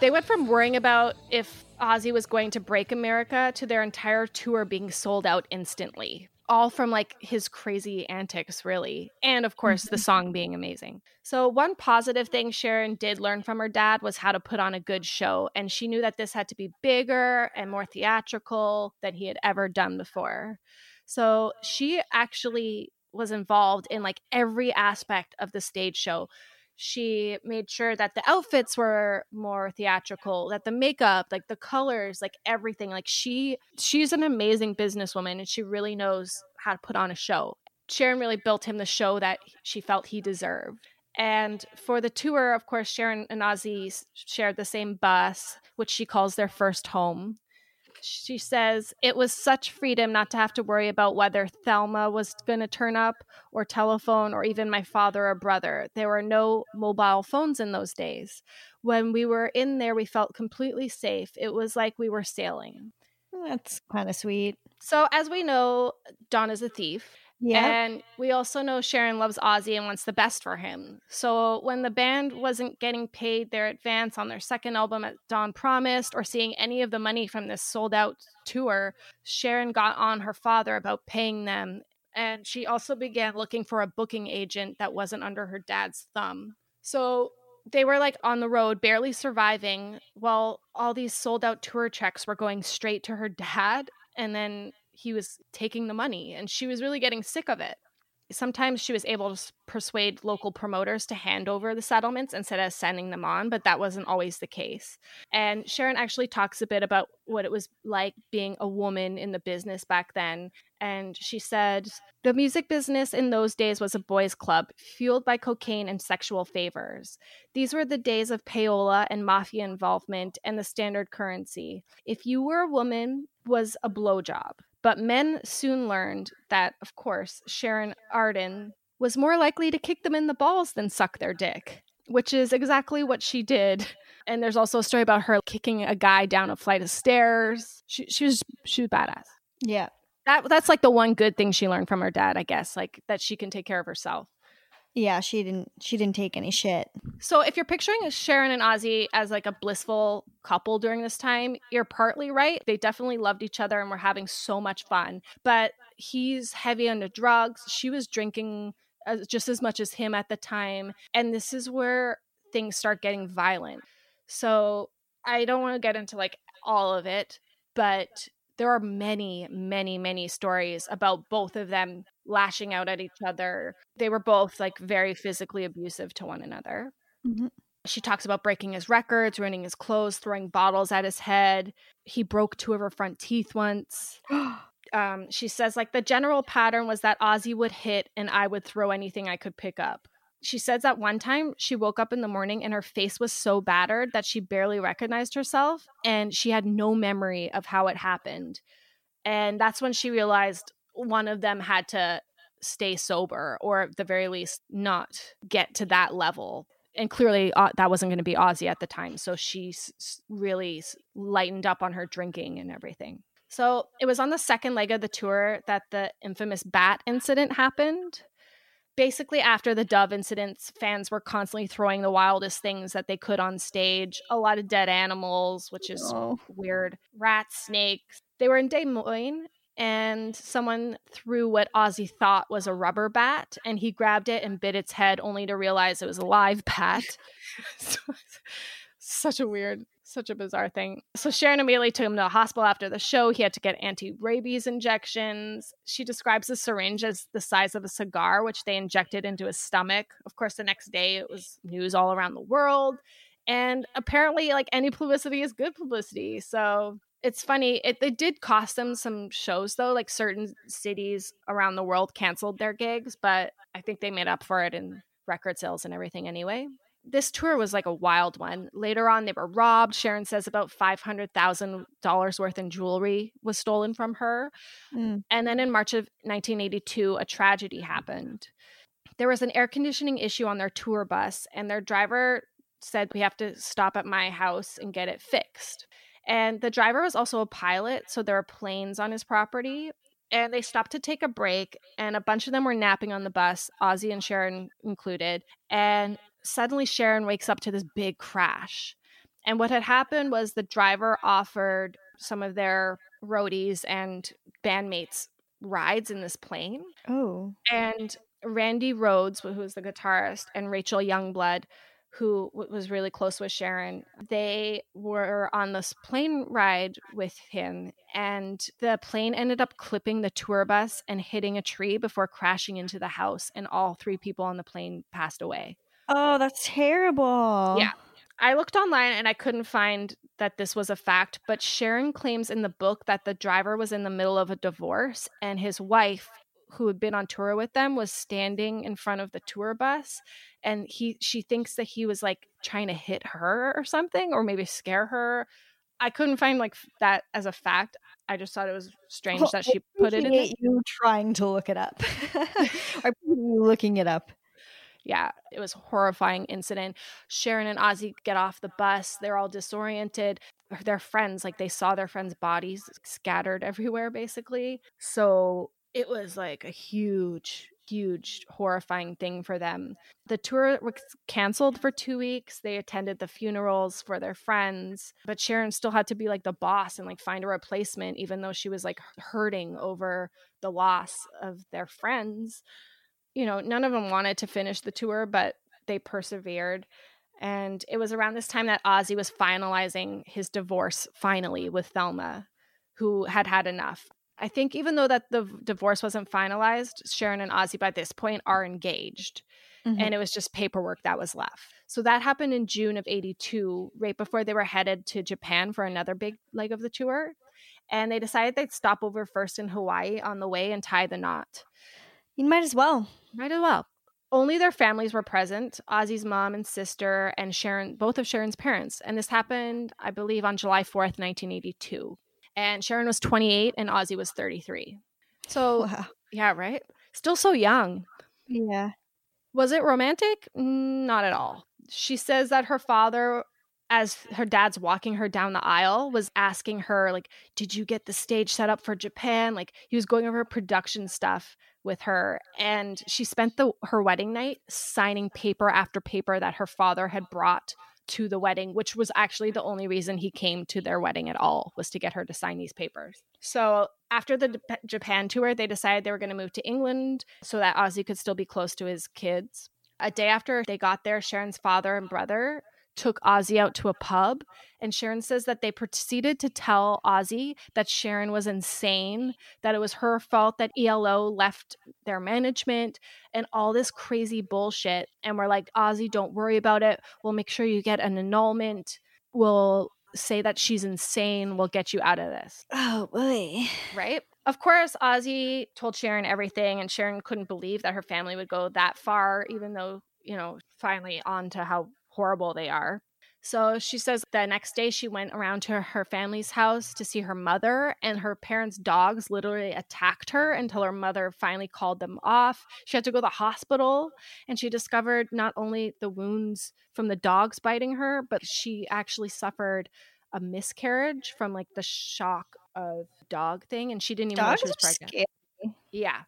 They went from worrying about if Ozzy was going to break America to their entire tour being sold out instantly. All from like his crazy antics, really. And of course, the song being amazing. So one positive thing Sharon did learn from her dad was how to put on a good show. And she knew that this had to be bigger and more theatrical than he had ever done before. So she actually was involved in like every aspect of the stage show. She made sure that the outfits were more theatrical, that the makeup, like the colors, like everything. Like she's an amazing businesswoman, and she really knows how to put on a show. Sharon really built him the show that she felt he deserved. And for the tour, of course, Sharon and Ozzy shared the same bus, which she calls their first home. She says, it was such freedom not to have to worry about whether Thelma was going to turn up or telephone or even my father or brother. There were no mobile phones in those days. When we were in there, we felt completely safe. It was like we were sailing. That's kind of sweet. So as we know, Don is a thief. Yeah. And we also know Sharon loves Ozzy and wants the best for him. So when the band wasn't getting paid their advance on their second album as Don promised, or seeing any of the money from this sold out tour, Sharon got on her father about paying them. And she also began looking for a booking agent that wasn't under her dad's thumb. So they were like on the road, barely surviving, while all these sold out tour checks were going straight to her dad. And then he was taking the money, and she was really getting sick of it. Sometimes she was able to persuade local promoters to hand over the settlements instead of sending them on, but that wasn't always the case. And Sharon actually talks a bit about what it was like being a woman in the business back then. And she said, the music business in those days was a boys' club fueled by cocaine and sexual favors. These were the days of payola and mafia involvement and the standard currency. If you were a woman, was a blowjob. But men soon learned that, of course, Sharon Arden was more likely to kick them in the balls than suck their dick, which is exactly what she did. And there's also a story about her kicking a guy down a flight of stairs. She was badass. Yeah. That's like the one good thing she learned from her dad, I guess, like that she can take care of herself. Yeah, she didn't take any shit. So if you're picturing Sharon and Ozzy as like a blissful couple during this time, you're partly right. They definitely loved each other and were having so much fun. But he's heavy into drugs. She was drinking just as much as him at the time. And this is where things start getting violent. So I don't want to get into like all of it, but there are many, many, many stories about both of them lashing out at each other. They were both like very physically abusive to one another. Mm-hmm. She talks about breaking his records, ruining his clothes, throwing bottles at his head. He broke 2 of her front teeth once. She says like the general pattern was that Ozzy would hit and I would throw anything I could pick up. She says that one time she woke up in the morning and her face was so battered that she barely recognized herself, and she had no memory of how it happened. And that's when she realized one of them had to stay sober, or at the very least not get to that level. And clearly that wasn't going to be Ozzy at the time. So she really lightened up on her drinking and everything. So it was on the second leg of the tour that the infamous bat incident happened. basically after the Dove incidents, fans were constantly throwing the wildest things that they could on stage. A lot of dead animals, which is weird. Rats, snakes. They were in Des Moines, and someone threw what Ozzy thought was a rubber bat, and he grabbed it and bit its head, only to realize it was a live bat. Such a bizarre thing. So Sharon immediately took him to a hospital after the show. He had to get anti-rabies injections. She describes the syringe as the size of a cigar, which they injected into his stomach. Of course, the next day it was news all around the world. And apparently, like, any publicity is good publicity. So it's funny. It did cost them some shows, though. Like, certain cities around the world canceled their gigs, but I think they made up for it in record sales and everything anyway. This tour was like a wild one. Later on, they were robbed. Sharon says about $500,000 worth in jewelry was stolen from her. Mm. And then in March of 1982, a tragedy happened. There was an air conditioning issue on their tour bus, and their driver said, "We have to stop at my house and get it fixed." And the driver was also a pilot, so there were planes on his property. And they stopped to take a break, and a bunch of them were napping on the bus, Ozzy and Sharon included. And suddenly Sharon wakes up to this big crash. And what had happened was the driver offered some of their roadies and bandmates rides in this plane. Oh. And Randy Rhoads, who was the guitarist, and Rachel Youngblood, who was really close with Sharon, they were on this plane ride with him, and the plane ended up clipping the tour bus and hitting a tree before crashing into the house, and all three people on the plane passed away. Oh, that's terrible. Yeah. I looked online and I couldn't find that this was a fact, but Sharon claims in the book that the driver was in the middle of a divorce, and his wife, who had been on tour with them, was standing in front of the tour bus, and she thinks that he was like trying to hit her or something, or maybe scare her. I couldn't find like that as a fact. I just thought it was strange that she put it in. You trying to look it up? Are you looking it up? Yeah, it was a horrifying incident. Sharon and Ozzy get off the bus. They're all disoriented. Their friends, like, they saw their friends' bodies scattered everywhere, basically. So it was like a huge, huge, horrifying thing for them. The tour was canceled for 2 weeks. They attended the funerals for their friends, but Sharon still had to be like the boss and like find a replacement, even though she was like hurting over the loss of their friends. You know, none of them wanted to finish the tour, but they persevered. And it was around this time that Ozzy was finalizing his divorce finally with Thelma, who had had enough. I think even though that the divorce wasn't finalized, Sharon and Ozzy by this point are engaged. Mm-hmm. And it was just paperwork that was left. So that happened in June of 82, right before they were headed to Japan for another big leg of the tour. And they decided they'd stop over first in Hawaii on the way and tie the knot. You might as well. Might as well. Only their families were present, Ozzy's mom and sister, and Sharon, both of Sharon's parents. And this happened, I believe, on July 4th, 1982. And Sharon was 28 and Ozzy was 33. So, wow. Yeah, right? Still so young. Yeah. Was it romantic? Not at all. She says that her father, as her dad's walking her down the aisle, was asking her, like, did you get the stage set up for Japan? Like, he was going over production stuff with her, and she spent her wedding night signing paper after paper that her father had brought to the wedding, which was actually the only reason he came to their wedding at all, was to get her to sign these papers. So after the Japan tour, they decided they were going to move to England so that Ozzy could still be close to his kids. A day after they got there, Sharon's father and brother took Ozzy out to a pub, and Sharon says that they proceeded to tell Ozzy that Sharon was insane, that it was her fault that ELO left their management and all this crazy bullshit. And we're like, Ozzy, don't worry about it. We'll make sure you get an annulment. We'll say that she's insane. We'll get you out of this. Oh, boy. Right? Of course, Ozzy told Sharon everything, and Sharon couldn't believe that her family would go that far, even though, you know, finally on to how horrible they are. So she says the next day she went around to her family's house to see her mother, and her parents' dogs literally attacked her until her mother finally called them off. She had to go to the hospital, and she discovered not only the wounds from the dogs biting her, but she actually suffered a miscarriage from like the shock of dog thing, and she didn't even know she was pregnant. Scary. Yeah.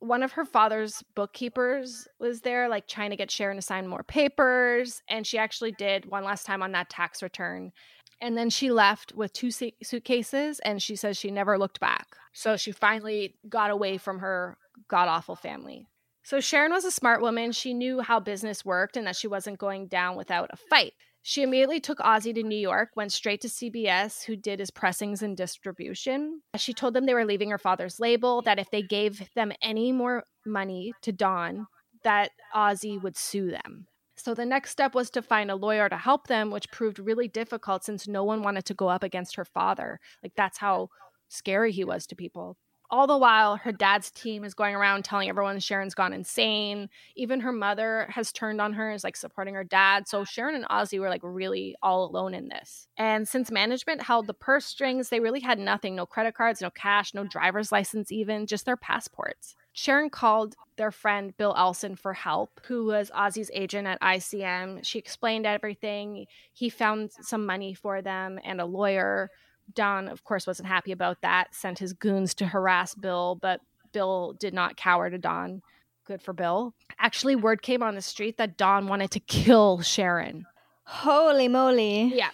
one of her father's bookkeepers was there, like trying to get Sharon to sign more papers. And she actually did one last time on that tax return. And then she left with 2 suitcases, and she says she never looked back. So she finally got away from her god-awful family. So Sharon was a smart woman. She knew how business worked and that she wasn't going down without a fight. She immediately took Ozzy to New York, went straight to CBS, who did his pressings and distribution. She told them they were leaving her father's label, that if they gave them any more money to Don, that Ozzy would sue them. So the next step was to find a lawyer to help them, which proved really difficult since no one wanted to go up against her father. Like, that's how scary he was to people. All the while, her dad's team is going around telling everyone Sharon's gone insane. Even her mother has turned on her and is, like, supporting her dad. So Sharon and Ozzy were, like, really all alone in this. And since management held the purse strings, they really had nothing. No credit cards, no cash, no driver's license even, just their passports. Sharon called their friend Bill Elson for help, who was Ozzy's agent at ICM. She explained everything. He found some money for them and a lawyer. Don, of course, wasn't happy about that, sent his goons to harass Bill, but Bill did not cower to Don. Good for Bill. Actually, word came on the street that Don wanted to kill Sharon. Holy moly. Yeah.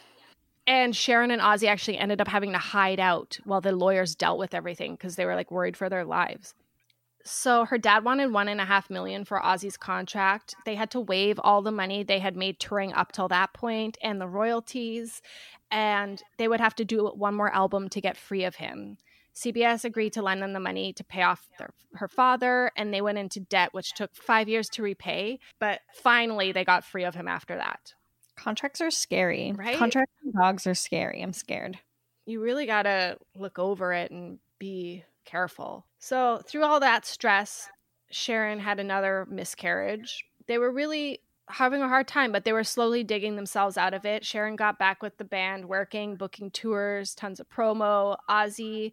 And Sharon and Ozzy actually ended up having to hide out while the lawyers dealt with everything because they were, like, worried for their lives. So her dad wanted $1.5 million for Ozzy's contract. They had to waive all the money they had made touring up till that point and the royalties, and they would have to do one more album to get free of him. CBS agreed to lend them the money to pay off her father, and they went into debt, which took 5 years to repay. But finally, they got free of him after that. Contracts are scary. Right? Contracts and dogs are scary. I'm scared. You really got to look over it and be careful. So through all that stress, Sharon had another miscarriage. They were really having a hard time, but they were slowly digging themselves out of it. Sharon got back with the band, working, booking tours, tons of promo. Ozzy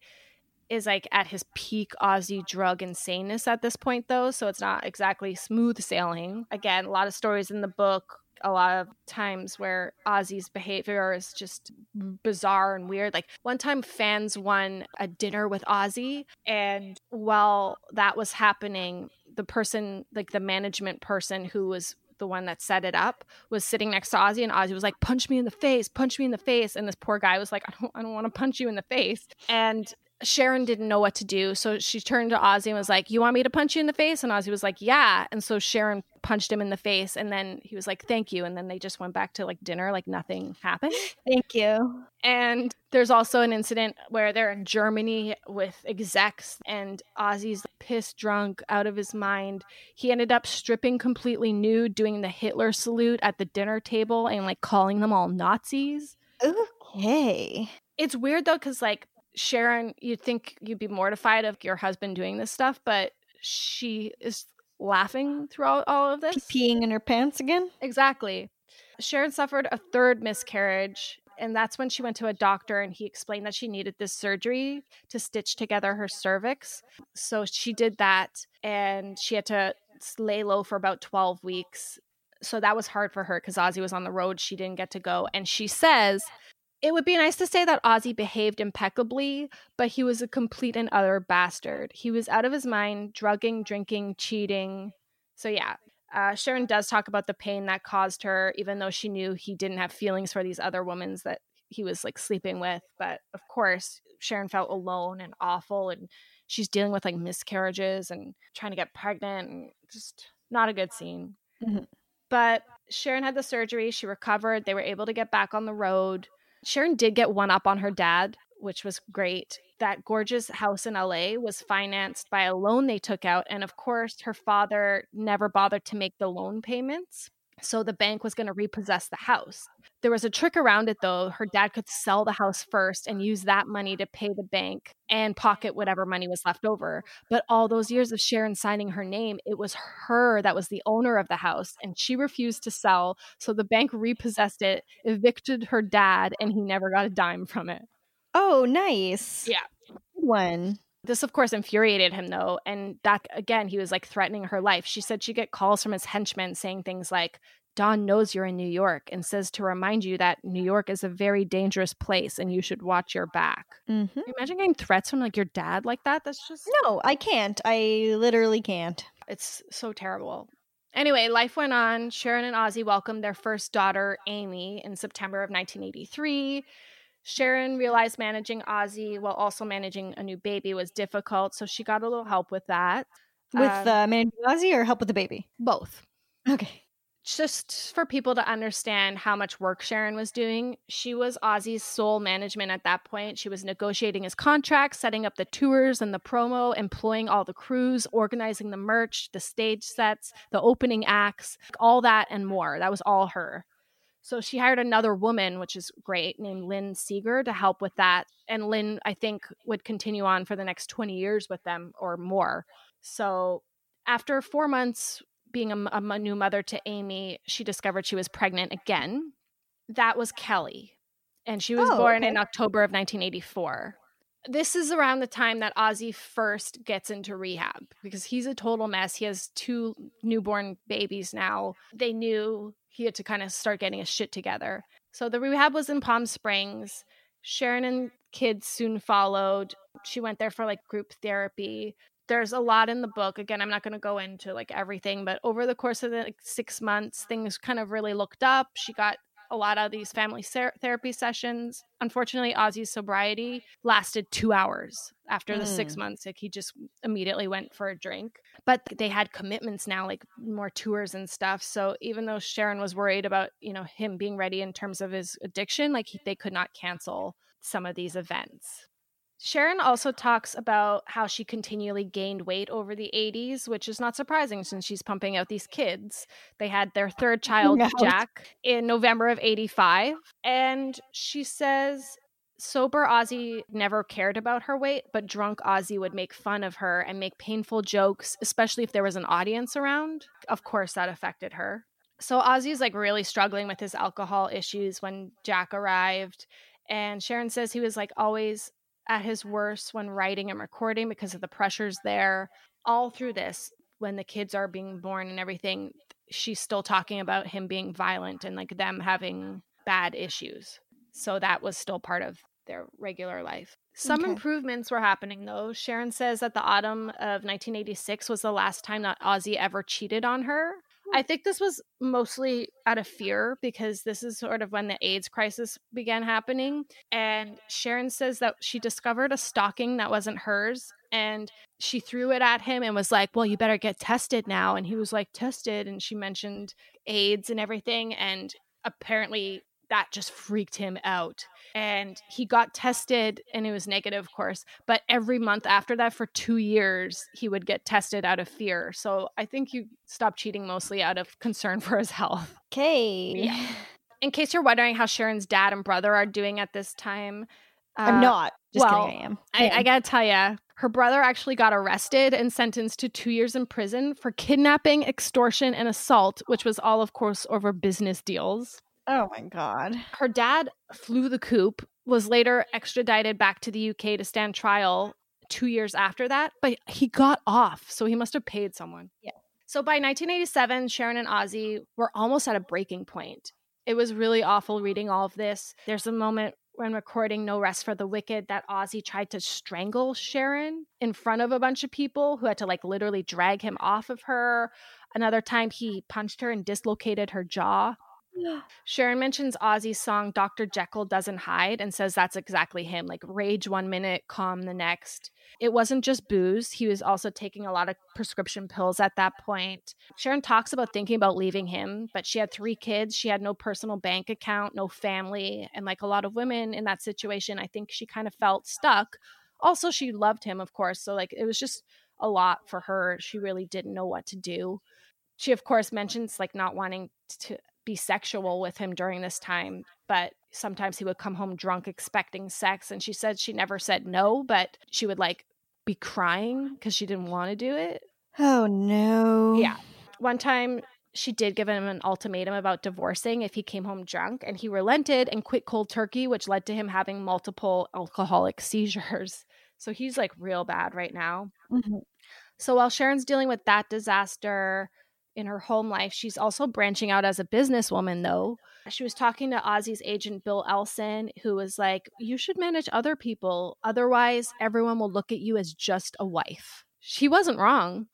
is, like, at his peak Ozzy drug insaneness at this point, though, so it's not exactly smooth sailing. Again, a lot of stories in the book, a lot of times where Ozzy's behavior is just bizarre and weird. Like, one time fans won a dinner with Ozzy, and while that was happening, the person, like the management person who was the one that set it up, was sitting next to Ozzy, and Ozzy was like, punch me in the face, punch me in the face. And this poor guy was like, I don't want to punch you in the face. And Sharon didn't know what to do, so she turned to Ozzy and was like, you want me to punch you in the face? And Ozzy was like, yeah. And so Sharon punched him in the face, and then he was like, thank you. And then they just went back to, like, dinner like nothing happened. Thank you. And there's also an incident where they're in Germany with execs, and Ozzy's pissed drunk out of his mind. He ended up stripping completely nude, doing the Hitler salute at the dinner table, and, like, calling them all Nazis. Okay. It's weird though, because, like, Sharon, you'd think you'd be mortified of your husband doing this stuff, but she is laughing throughout all of this. Peeing in her pants again? Exactly. Sharon suffered a third miscarriage, and that's when she went to a doctor, and he explained that she needed this surgery to stitch together her cervix. So she did that, and she had to lay low for about 12 weeks. So that was hard for her because Ozzy was on the road. She didn't get to go. And she says, it would be nice to say that Ozzy behaved impeccably, but he was a complete and utter bastard. He was out of his mind, drugging, drinking, cheating. So yeah, Sharon does talk about the pain that caused her, even though she knew he didn't have feelings for these other women that he was, like, sleeping with. But of course, Sharon felt alone and awful, and she's dealing with, like, miscarriages and trying to get pregnant, and just not a good scene. Mm-hmm. But Sharon had the surgery. She recovered. They were able to get back on the road. Sharon did get one up on her dad, which was great. That gorgeous house in LA was financed by a loan they took out. And of course, her father never bothered to make the loan payments. So the bank was going to repossess the house. There was a trick around it, though. Her dad could sell the house first and use that money to pay the bank and pocket whatever money was left over. But all those years of Sharon signing her name, it was her that was the owner of the house, and she refused to sell. So the bank repossessed it, evicted her dad, and he never got a dime from it. Oh, nice. Yeah. Good one. This, of course, infuriated him, though, and that, again, he was, like, threatening her life. She said she'd get calls from his henchmen saying things like, Don knows you're in New York and says to remind you that New York is a very dangerous place and you should watch your back. Mm-hmm. Can you imagine getting threats from like your dad like that? That's just... No, I can't. I literally can't. It's so terrible. Anyway, life went on. Sharon and Ozzy welcomed their first daughter, Amy, in September of 1983. Sharon realized managing Ozzy while also managing a new baby was difficult, so she got a little help with that. With managing Ozzy or help with the baby? Both. Okay. Just for people to understand how much work Sharon was doing, she was Ozzy's sole management at that point. She was negotiating his contracts, setting up the tours and the promo, employing all the crews, organizing the merch, the stage sets, the opening acts, all that and more. That was all her. So she hired another woman, which is great, named Lynn Seeger to help with that. And Lynn, I think, would continue on for the next 20 years with them or more. So after 4 months... being a new mother to Amy, she discovered she was pregnant again. That was Kelly. And she was born in October of 1984. This is around the time that Ozzy first gets into rehab because he's a total mess. He has 2 newborn babies now. They knew he had to kind of start getting his shit together. So the rehab was in Palm Springs. Sharon and kids soon followed. She went there for like group therapy. There's a lot in the book. Again, I'm not going to go into like everything, but over the course of the 6 months, things kind of really looked up. She got a lot of these family therapy sessions. Unfortunately, Ozzy's sobriety lasted 2 hours after the 6 months. Like he just immediately went for a drink. But they had commitments now, like more tours and stuff. So even though Sharon was worried about, you know, him being ready in terms of his addiction, like they could not cancel some of these events. Sharon also talks about how she continually gained weight over the 80s, which is not surprising since she's pumping out these kids. They had their third child, Jack, in November of 85. And she says sober Ozzy never cared about her weight, but drunk Ozzy would make fun of her and make painful jokes, especially if there was an audience around. Of course, that affected her. So Ozzy's like really struggling with his alcohol issues when Jack arrived. And Sharon says he was like always at his worst when writing and recording because of the pressures there. All through this, when the kids are being born and everything, she's still talking about him being violent and like them having bad issues. So that was still part of their regular life. Some improvements were happening though. Sharon says that the autumn of 1986 was the last time that Ozzy ever cheated on her. I think this was mostly out of fear because this is sort of when the AIDS crisis began happening. And Sharon says that she discovered a stocking that wasn't hers and she threw it at him and was like, well, you better get tested now. And he was like, tested? And she mentioned AIDS and everything. And apparently that just freaked him out. And he got tested and it was negative, of course. But every month after that for 2 years, he would get tested out of fear. So I think you stopped cheating mostly out of concern for his health. Okay. Yeah. In case you're wondering how Sharon's dad and brother are doing at this time. I'm not. Just kidding, I am. I got to tell you, her brother actually got arrested and sentenced to 2 years in prison for kidnapping, extortion, and assault, which was all, of course, over business deals. Oh my God. Her dad flew the coop, was later extradited back to the UK to stand trial 2 years after that, but he got off. So he must have paid someone. Yeah. So by 1987, Sharon and Ozzy were almost at a breaking point. It was really awful reading all of this. There's a moment when recording No Rest for the Wicked that Ozzy tried to strangle Sharon in front of a bunch of people who had to like literally drag him off of her. Another time he punched her and dislocated her jaw. Sharon mentions Ozzy's song Dr. Jekyll Doesn't Hide and says that's exactly him, like rage one minute, calm the next. It wasn't just booze. He was also taking a lot of prescription pills at that point. Sharon talks about thinking about leaving him, but she had 3 kids. She had no personal bank account, no family. And like a lot of women in that situation, I think she kind of felt stuck. Also, she loved him, of course. So like it was just a lot for her. She really didn't know what to do. She, of course, mentions like not wanting to be sexual with him during this time, but sometimes he would come home drunk expecting sex, and she said she never said no, but she would like be crying because she didn't want to do it. Oh no. Yeah. One time she did give him an ultimatum about divorcing if he came home drunk, and he relented and quit cold turkey, which led to him having multiple alcoholic seizures. So he's like real bad right now. Mm-hmm. So while Sharon's dealing with that disaster, in her home life. She's also branching out as a businesswoman, though. She was talking to Ozzy's agent, Bill Elson, who was like, you should manage other people. Otherwise, everyone will look at you as just a wife. She wasn't wrong.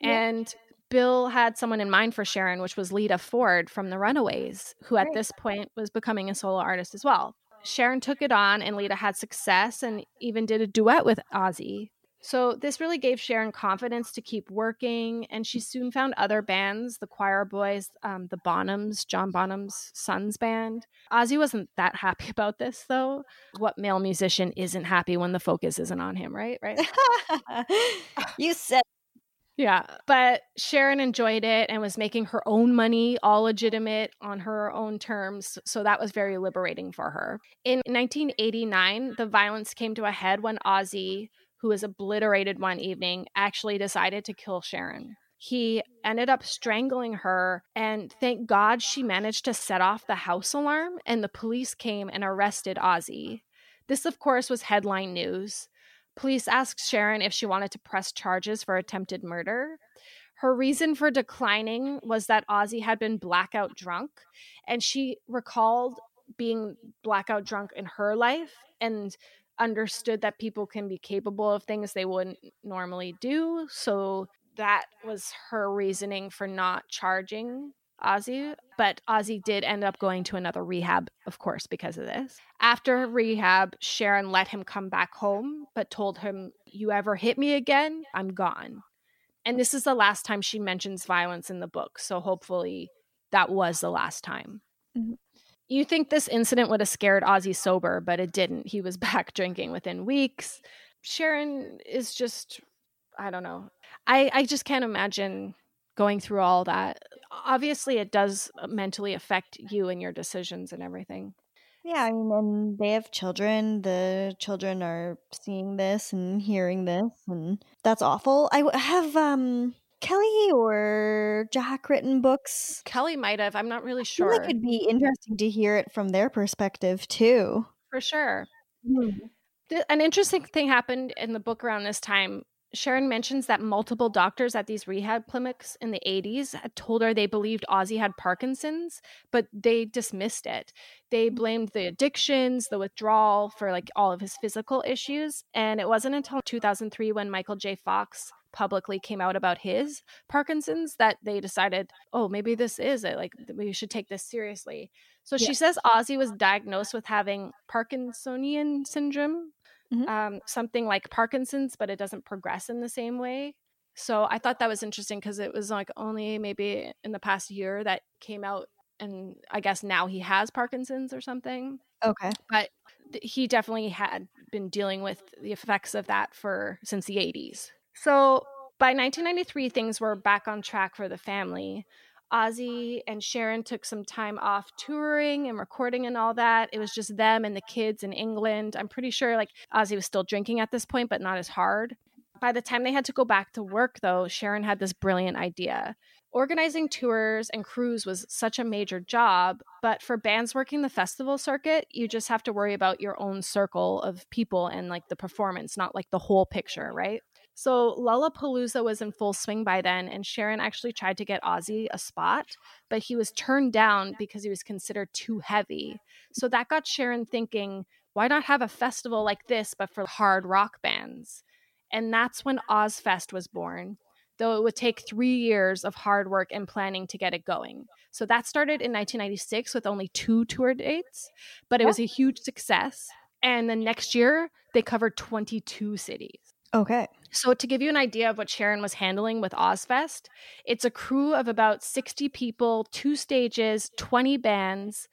Yeah. And Bill had someone in mind for Sharon, which was Lita Ford from The Runaways, who at this point was becoming a solo artist as well. Sharon took it on, and Lita had success and even did a duet with Ozzy. So this really gave Sharon confidence to keep working, and she soon found other bands, the Choir Boys, the Bonhams, John Bonham's son's band. Ozzy wasn't that happy about this, though. What male musician isn't happy when the focus isn't on him, right? Right. You said. Yeah. But Sharon enjoyed it and was making her own money, all legitimate on her own terms. So that was very liberating for her. In 1989, the violence came to a head when Ozzy, who was obliterated one evening, actually decided to kill Sharon. He ended up strangling her, and thank God she managed to set off the house alarm, and the police came and arrested Ozzy. This, of course, was headline news. Police asked Sharon if she wanted to press charges for attempted murder. Her reason for declining was that Ozzy had been blackout drunk, and she recalled being blackout drunk in her life and understood that people can be capable of things they wouldn't normally do. So that was her reasoning for not charging Ozzy. But Ozzy did end up going to another rehab, of course, because of this. After rehab, Sharon let him come back home, but told him, you ever hit me again, I'm gone. And this is the last time she mentions violence in the book. So hopefully that was the last time. Mm-hmm. You think this incident would have scared Ozzy sober, but it didn't. He was back drinking within weeks. Sharon is just, I don't know. I just can't imagine going through all that. Obviously, it does mentally affect you and your decisions and everything. Yeah, I mean, and they have children. The children are seeing this and hearing this, and that's awful. I have Kelly or Jack written books? Kelly might have. I'm not really sure. I think it could be interesting to hear it from their perspective too. For sure. Mm-hmm. An interesting thing happened in the book around this time. Sharon mentions that multiple doctors at these rehab clinics in the 80s had told her they believed Ozzy had Parkinson's, but they dismissed it. They blamed the addictions, the withdrawal for like all of his physical issues. And it wasn't until 2003 when Michael J. Fox publicly came out about his Parkinson's that they decided, oh, maybe this is it. Like, we should take this seriously. So she says Ozzy was diagnosed with having Parkinsonian syndrome, something like Parkinson's, but it doesn't progress in the same way. So I thought that was interesting because it was like only maybe in the past year that came out, and I guess now he has Parkinson's or something. Okay. But he definitely had been dealing with the effects of that for since the 80s. So by 1993, things were back on track for the family. Ozzy and Sharon took some time off touring and recording and all that. It was just them and the kids in England. I'm pretty sure like Ozzy was still drinking at this point, but not as hard. By the time they had to go back to work, though, Sharon had this brilliant idea. Organizing tours and crews was such a major job, but for bands working the festival circuit, you just have to worry about your own circle of people and like the performance, not like the whole picture, right? So Lollapalooza was in full swing by then, and Sharon actually tried to get Ozzy a spot, but he was turned down because he was considered too heavy. So that got Sharon thinking, why not have a festival like this, but for hard rock bands? And that's when Ozzfest was born, though it would take 3 years of hard work and planning to get it going. So that started in 1996 with only 2 tour dates, but it was a huge success. And the next year, they covered 22 cities. Okay. So to give you an idea of what Sharon was handling with Ozzfest, it's a crew of about 60 people, 2 stages, 20 bands.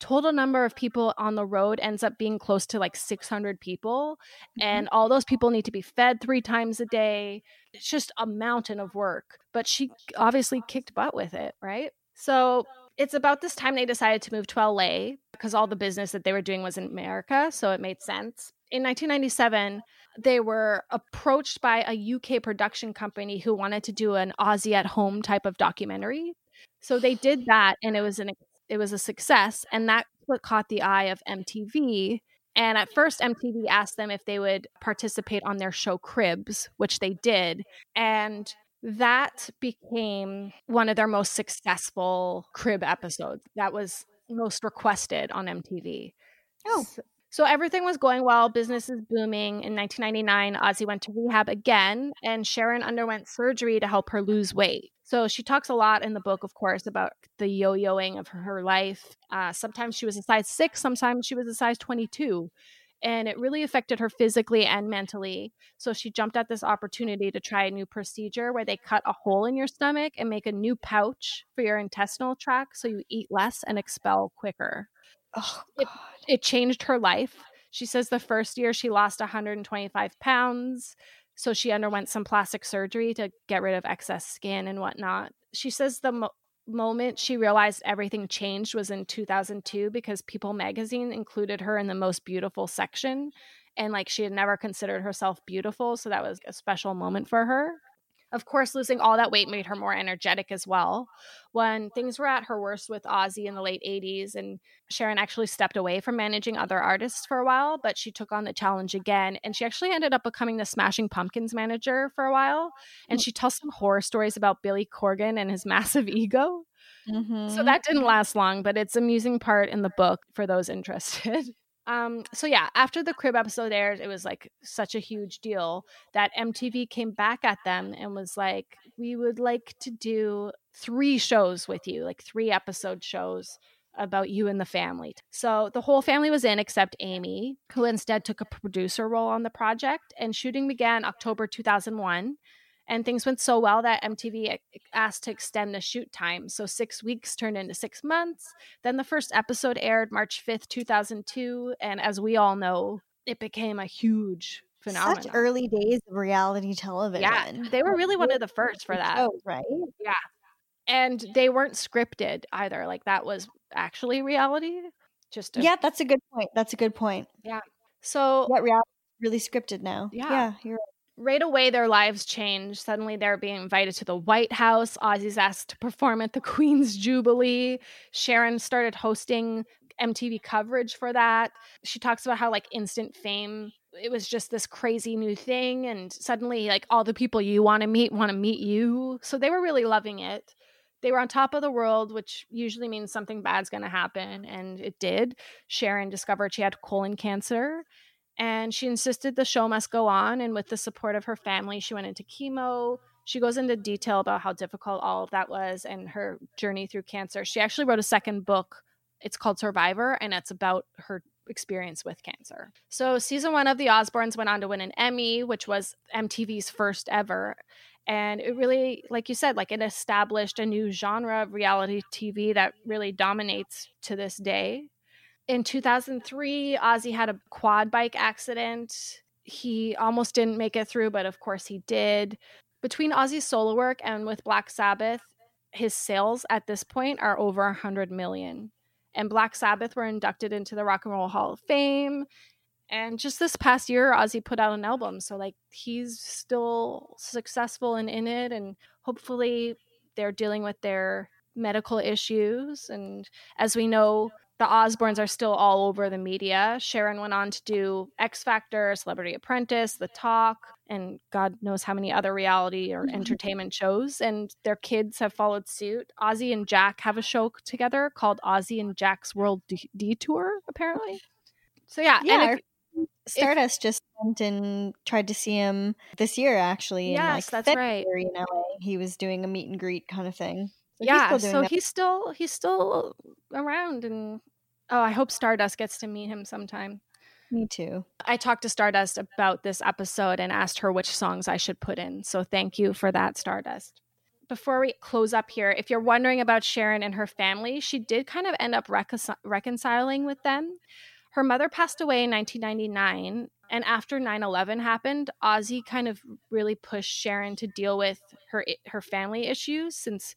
Total number of people on the road ends up being close to like 600 people. And all those people need to be fed 3 times a day. It's just a mountain of work. But she obviously kicked butt with it, right? So it's about this time they decided to move to LA because all the business that they were doing was in America. So it made sense. In 1997, they were approached by a UK production company who wanted to do an Ozzy at home type of documentary. So they did that, and it was a success, and that's what caught the eye of MTV. And at first, MTV asked them if they would participate on their show Cribs, which they did. And that became one of their most successful crib episodes. That was most requested on MTV. Oh. So everything was going well. Business is booming. In 1999, Ozzy went to rehab again, and Sharon underwent surgery to help her lose weight. So she talks a lot in the book, of course, about the yo-yoing of her life. Sometimes she was a size 6, sometimes she was a size 22. And it really affected her physically and mentally. So she jumped at this opportunity to try a new procedure where they cut a hole in your stomach and make a new pouch for your intestinal tract so you eat less and expel quicker. Oh, it changed her life. She says the first year she lost 125 pounds. So she underwent some plastic surgery to get rid of excess skin and whatnot. She says the moment she realized everything changed was in 2002 because People magazine included her in the most beautiful section, and like she had never considered herself beautiful, so that was a special moment for her. Of course, losing all that weight made her more energetic as well. When things were at her worst with Ozzy in the late 80s, and Sharon actually stepped away from managing other artists for a while, but she took on the challenge again. And she actually ended up becoming the Smashing Pumpkins manager for a while. And she tells some horror stories about Billy Corgan and his massive ego. Mm-hmm. So that didn't last long, but it's an amusing part in the book for those interested. So yeah, after the crib episode aired, it was like such a huge deal that MTV came back at them and was like, we would like to do 3 shows with you, like 3 episode shows about you and the family. So the whole family was in except Amy, who instead took a producer role on the project, and shooting began October 2001. And things went so well that MTV asked to extend the shoot time. So 6 weeks turned into 6 months. Then the first episode aired March 5th, 2002. And as we all know, it became a huge phenomenon. Such early days of reality television. Yeah, they were really one of the first for that. Oh, right? Yeah. And they weren't scripted either. Like that was actually reality. Just yeah, that's a good point. That's a good point. Yeah. So that reality is really scripted now. Yeah, you're right. Right away, their lives change. Suddenly, they're being invited to the White House. Ozzy's asked to perform at the Queen's Jubilee. Sharon started hosting MTV coverage for that. She talks about how, like, instant fame, it was just this crazy new thing. And suddenly, like, all the people you want to meet you. So they were really loving it. They were on top of the world, which usually means something bad's going to happen. And it did. Sharon discovered she had colon cancer. And she insisted the show must go on. And with the support of her family, she went into chemo. She goes into detail about how difficult all of that was and her journey through cancer. She actually wrote a second book. It's called Survivor, and it's about her experience with cancer. So season 1 of The Osbournes went on to win an Emmy, which was MTV's first ever. And it really, like you said, like it established a new genre of reality TV that really dominates to this day. In 2003, Ozzy had a quad bike accident. He almost didn't make it through, but of course he did. Between Ozzy's solo work and with Black Sabbath, his sales at this point are over 100 million. And Black Sabbath were inducted into the Rock and Roll Hall of Fame. And just this past year, Ozzy put out an album. So like he's still successful and in it. And hopefully they're dealing with their medical issues. And as we know, the Osbournes are still all over the media. Sharon went on to do X Factor, Celebrity Apprentice, The Talk, and God knows how many other reality or entertainment shows. And their kids have followed suit. Ozzy and Jack have a show together called Ozzy and Jack's World Detour, apparently. So yeah. And Stardust just went and tried to see him this year, actually. Yes, that's February, right. In LA. He was doing a meet and greet kind of thing. But yeah, he's still around, and I hope Stardust gets to meet him sometime. Me too. I talked to Stardust about this episode and asked her which songs I should put in. So thank you for that, Stardust. Before we close up here, if you're wondering about Sharon and her family, she did kind of end up reconciling with them. Her mother passed away in 1999, and after 9/11 happened, Ozzy kind of really pushed Sharon to deal with her family issues, since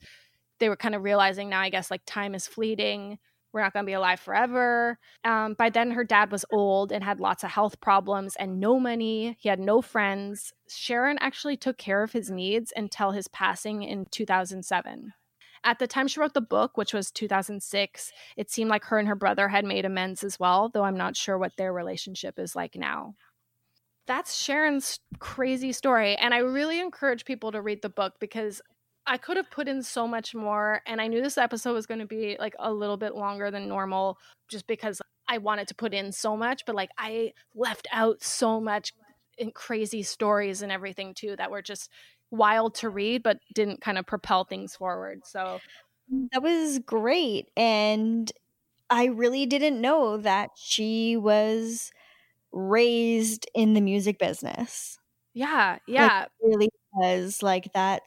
they were kind of realizing now, I guess, like time is fleeting. We're not going to be alive forever. By then, her dad was old and had lots of health problems and no money. He had no friends. Sharon actually took care of his needs until his passing in 2007. At the time she wrote the book, which was 2006, it seemed like her and her brother had made amends as well, though I'm not sure what their relationship is like now. that's Sharon's crazy story. And I really encourage people to read the book because I could have put in so much more. And I knew this episode was going to be like a little bit longer than normal just because I wanted to put in so much, but like I left out so much and crazy stories and everything too that were just wild to read, but didn't kind of propel things forward. So that was great. And I really didn't know that she was raised in the music business. Yeah. Yeah. Like, really was like that,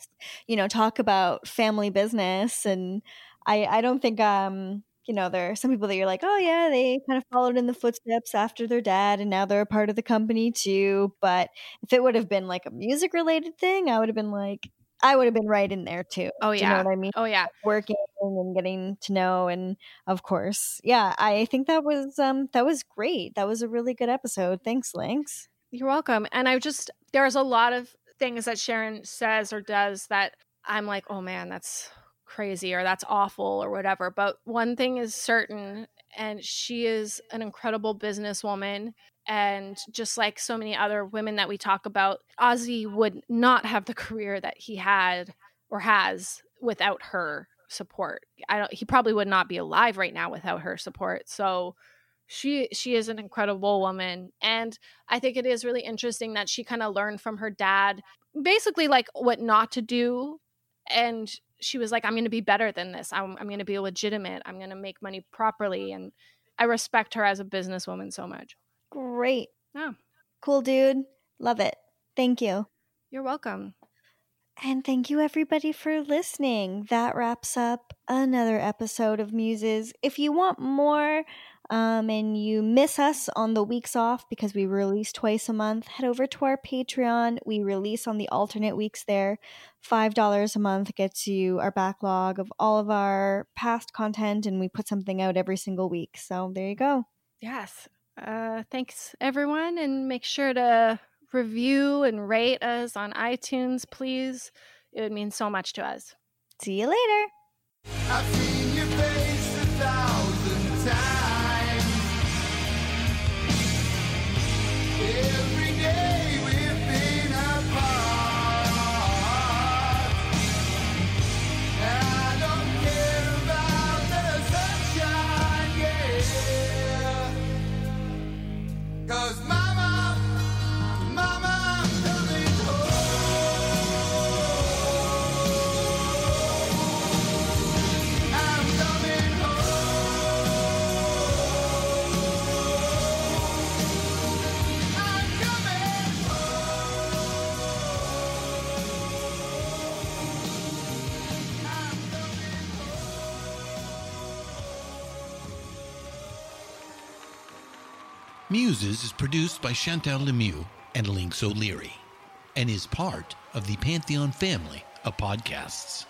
you know, talk about family business. And I don't think, you know, there are some people that you're like, oh yeah, they kind of followed in the footsteps after their dad and now they're a part of the company too. But if it would have been like a music related thing, I would have been right in there too. Oh yeah. Do you know what I mean? Oh yeah. Working and getting to know. And of course, yeah, I think that was great. That was a really good episode. Thanks, Lynx. You're welcome. And there's a lot of things that Sharon says or does that I'm like, oh man, that's crazy or that's awful or whatever. But one thing is certain, and she is an incredible businesswoman. And just like so many other women that we talk about, Ozzy would not have the career that he had or has without her support. He probably would not be alive right now without her support. So she is an incredible woman. And I think it is really interesting that she kind of learned from her dad, basically like what not to do. And she was like, I'm going to be better than this. I'm going to be legitimate. I'm going to make money properly. And I respect her as a businesswoman so much. Great. Yeah. Cool, dude. Love it. Thank you. You're welcome. And thank you, everybody, for listening. That wraps up another episode of Muses. If you want more and you miss us on the weeks off because we release twice a month, head over to our Patreon. We release on the alternate weeks there. $5 a month gets you our backlog of all of our past content, and we put something out every single week. So there you go. Yes. Thanks, everyone. And make sure to review and rate us on iTunes, please. It would mean so much to us. See you later. I've seen your face 1,000 times. Every day we've been apart. I don't care about the sunshine, yeah. 'Cause mama doesn't hold. I'm coming Muses is produced by Chantal Lemieux and Lynx O'Leary and is part of the Pantheon family of podcasts.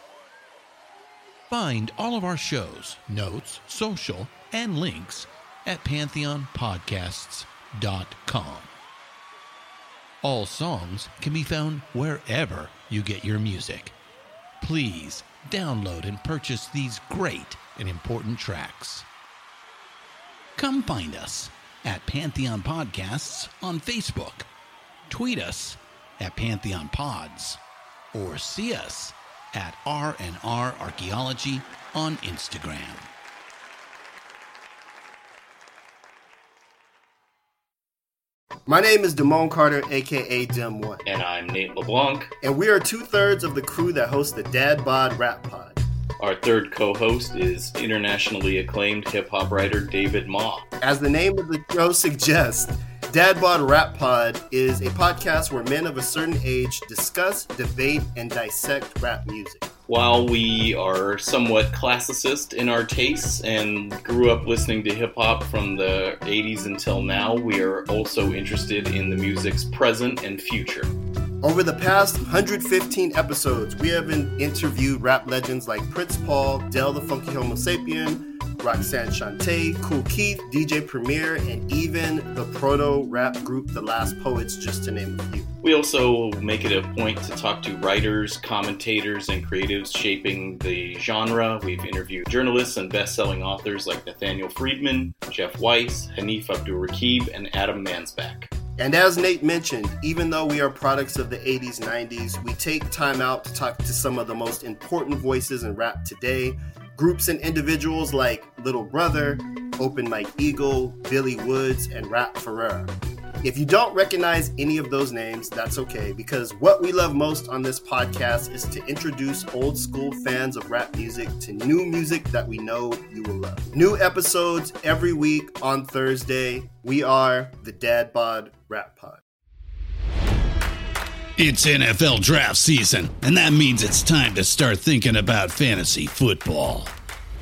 Find all of our shows, notes, social, and links at pantheonpodcasts.com. All songs can be found wherever you get your music. Please download and purchase these great and important tracks. Come find us at Pantheon Podcasts on Facebook. Tweet us at Pantheon Pods. Or see us at R&R Archaeology on Instagram. My name is Damone Carter, a.k.a. Dem One. And I'm Nate LeBlanc. And we are 2/3 of the crew that hosts the Dad Bod Rap Pod. Our third co-host is internationally acclaimed hip-hop writer David Ma. As the name of the show suggests, Dad Bod Rap Pod is a podcast where men of a certain age discuss, debate, and dissect rap music. While we are somewhat classicist in our tastes and grew up listening to hip-hop from the 80s until now, we are also interested in the music's present and future. Over the past 115 episodes, we have interviewed rap legends like Prince Paul, Del the Funky Homo Sapien, Roxanne Shante, Kool Keith, DJ Premier, and even the proto-rap group The Last Poets, just to name a few. We also make it a point to talk to writers, commentators, and creatives shaping the genre. We've interviewed journalists and best-selling authors like Nathaniel Friedman, Jeff Weiss, Hanif Abdul-Rakib, and Adam Mansbach. And as Nate mentioned, even though we are products of the 80s, 90s, we take time out to talk to some of the most important voices in rap today. Groups and individuals like Little Brother, Open Mike Eagle, Billy Woods, and Rap Ferreira. If you don't recognize any of those names, that's okay, because what we love most on this podcast is to introduce old school fans of rap music to new music that we know you will love. New episodes every week on Thursday. We are the Dad Bod Rap Pod. It's NFL draft season, and that means it's time to start thinking about fantasy football.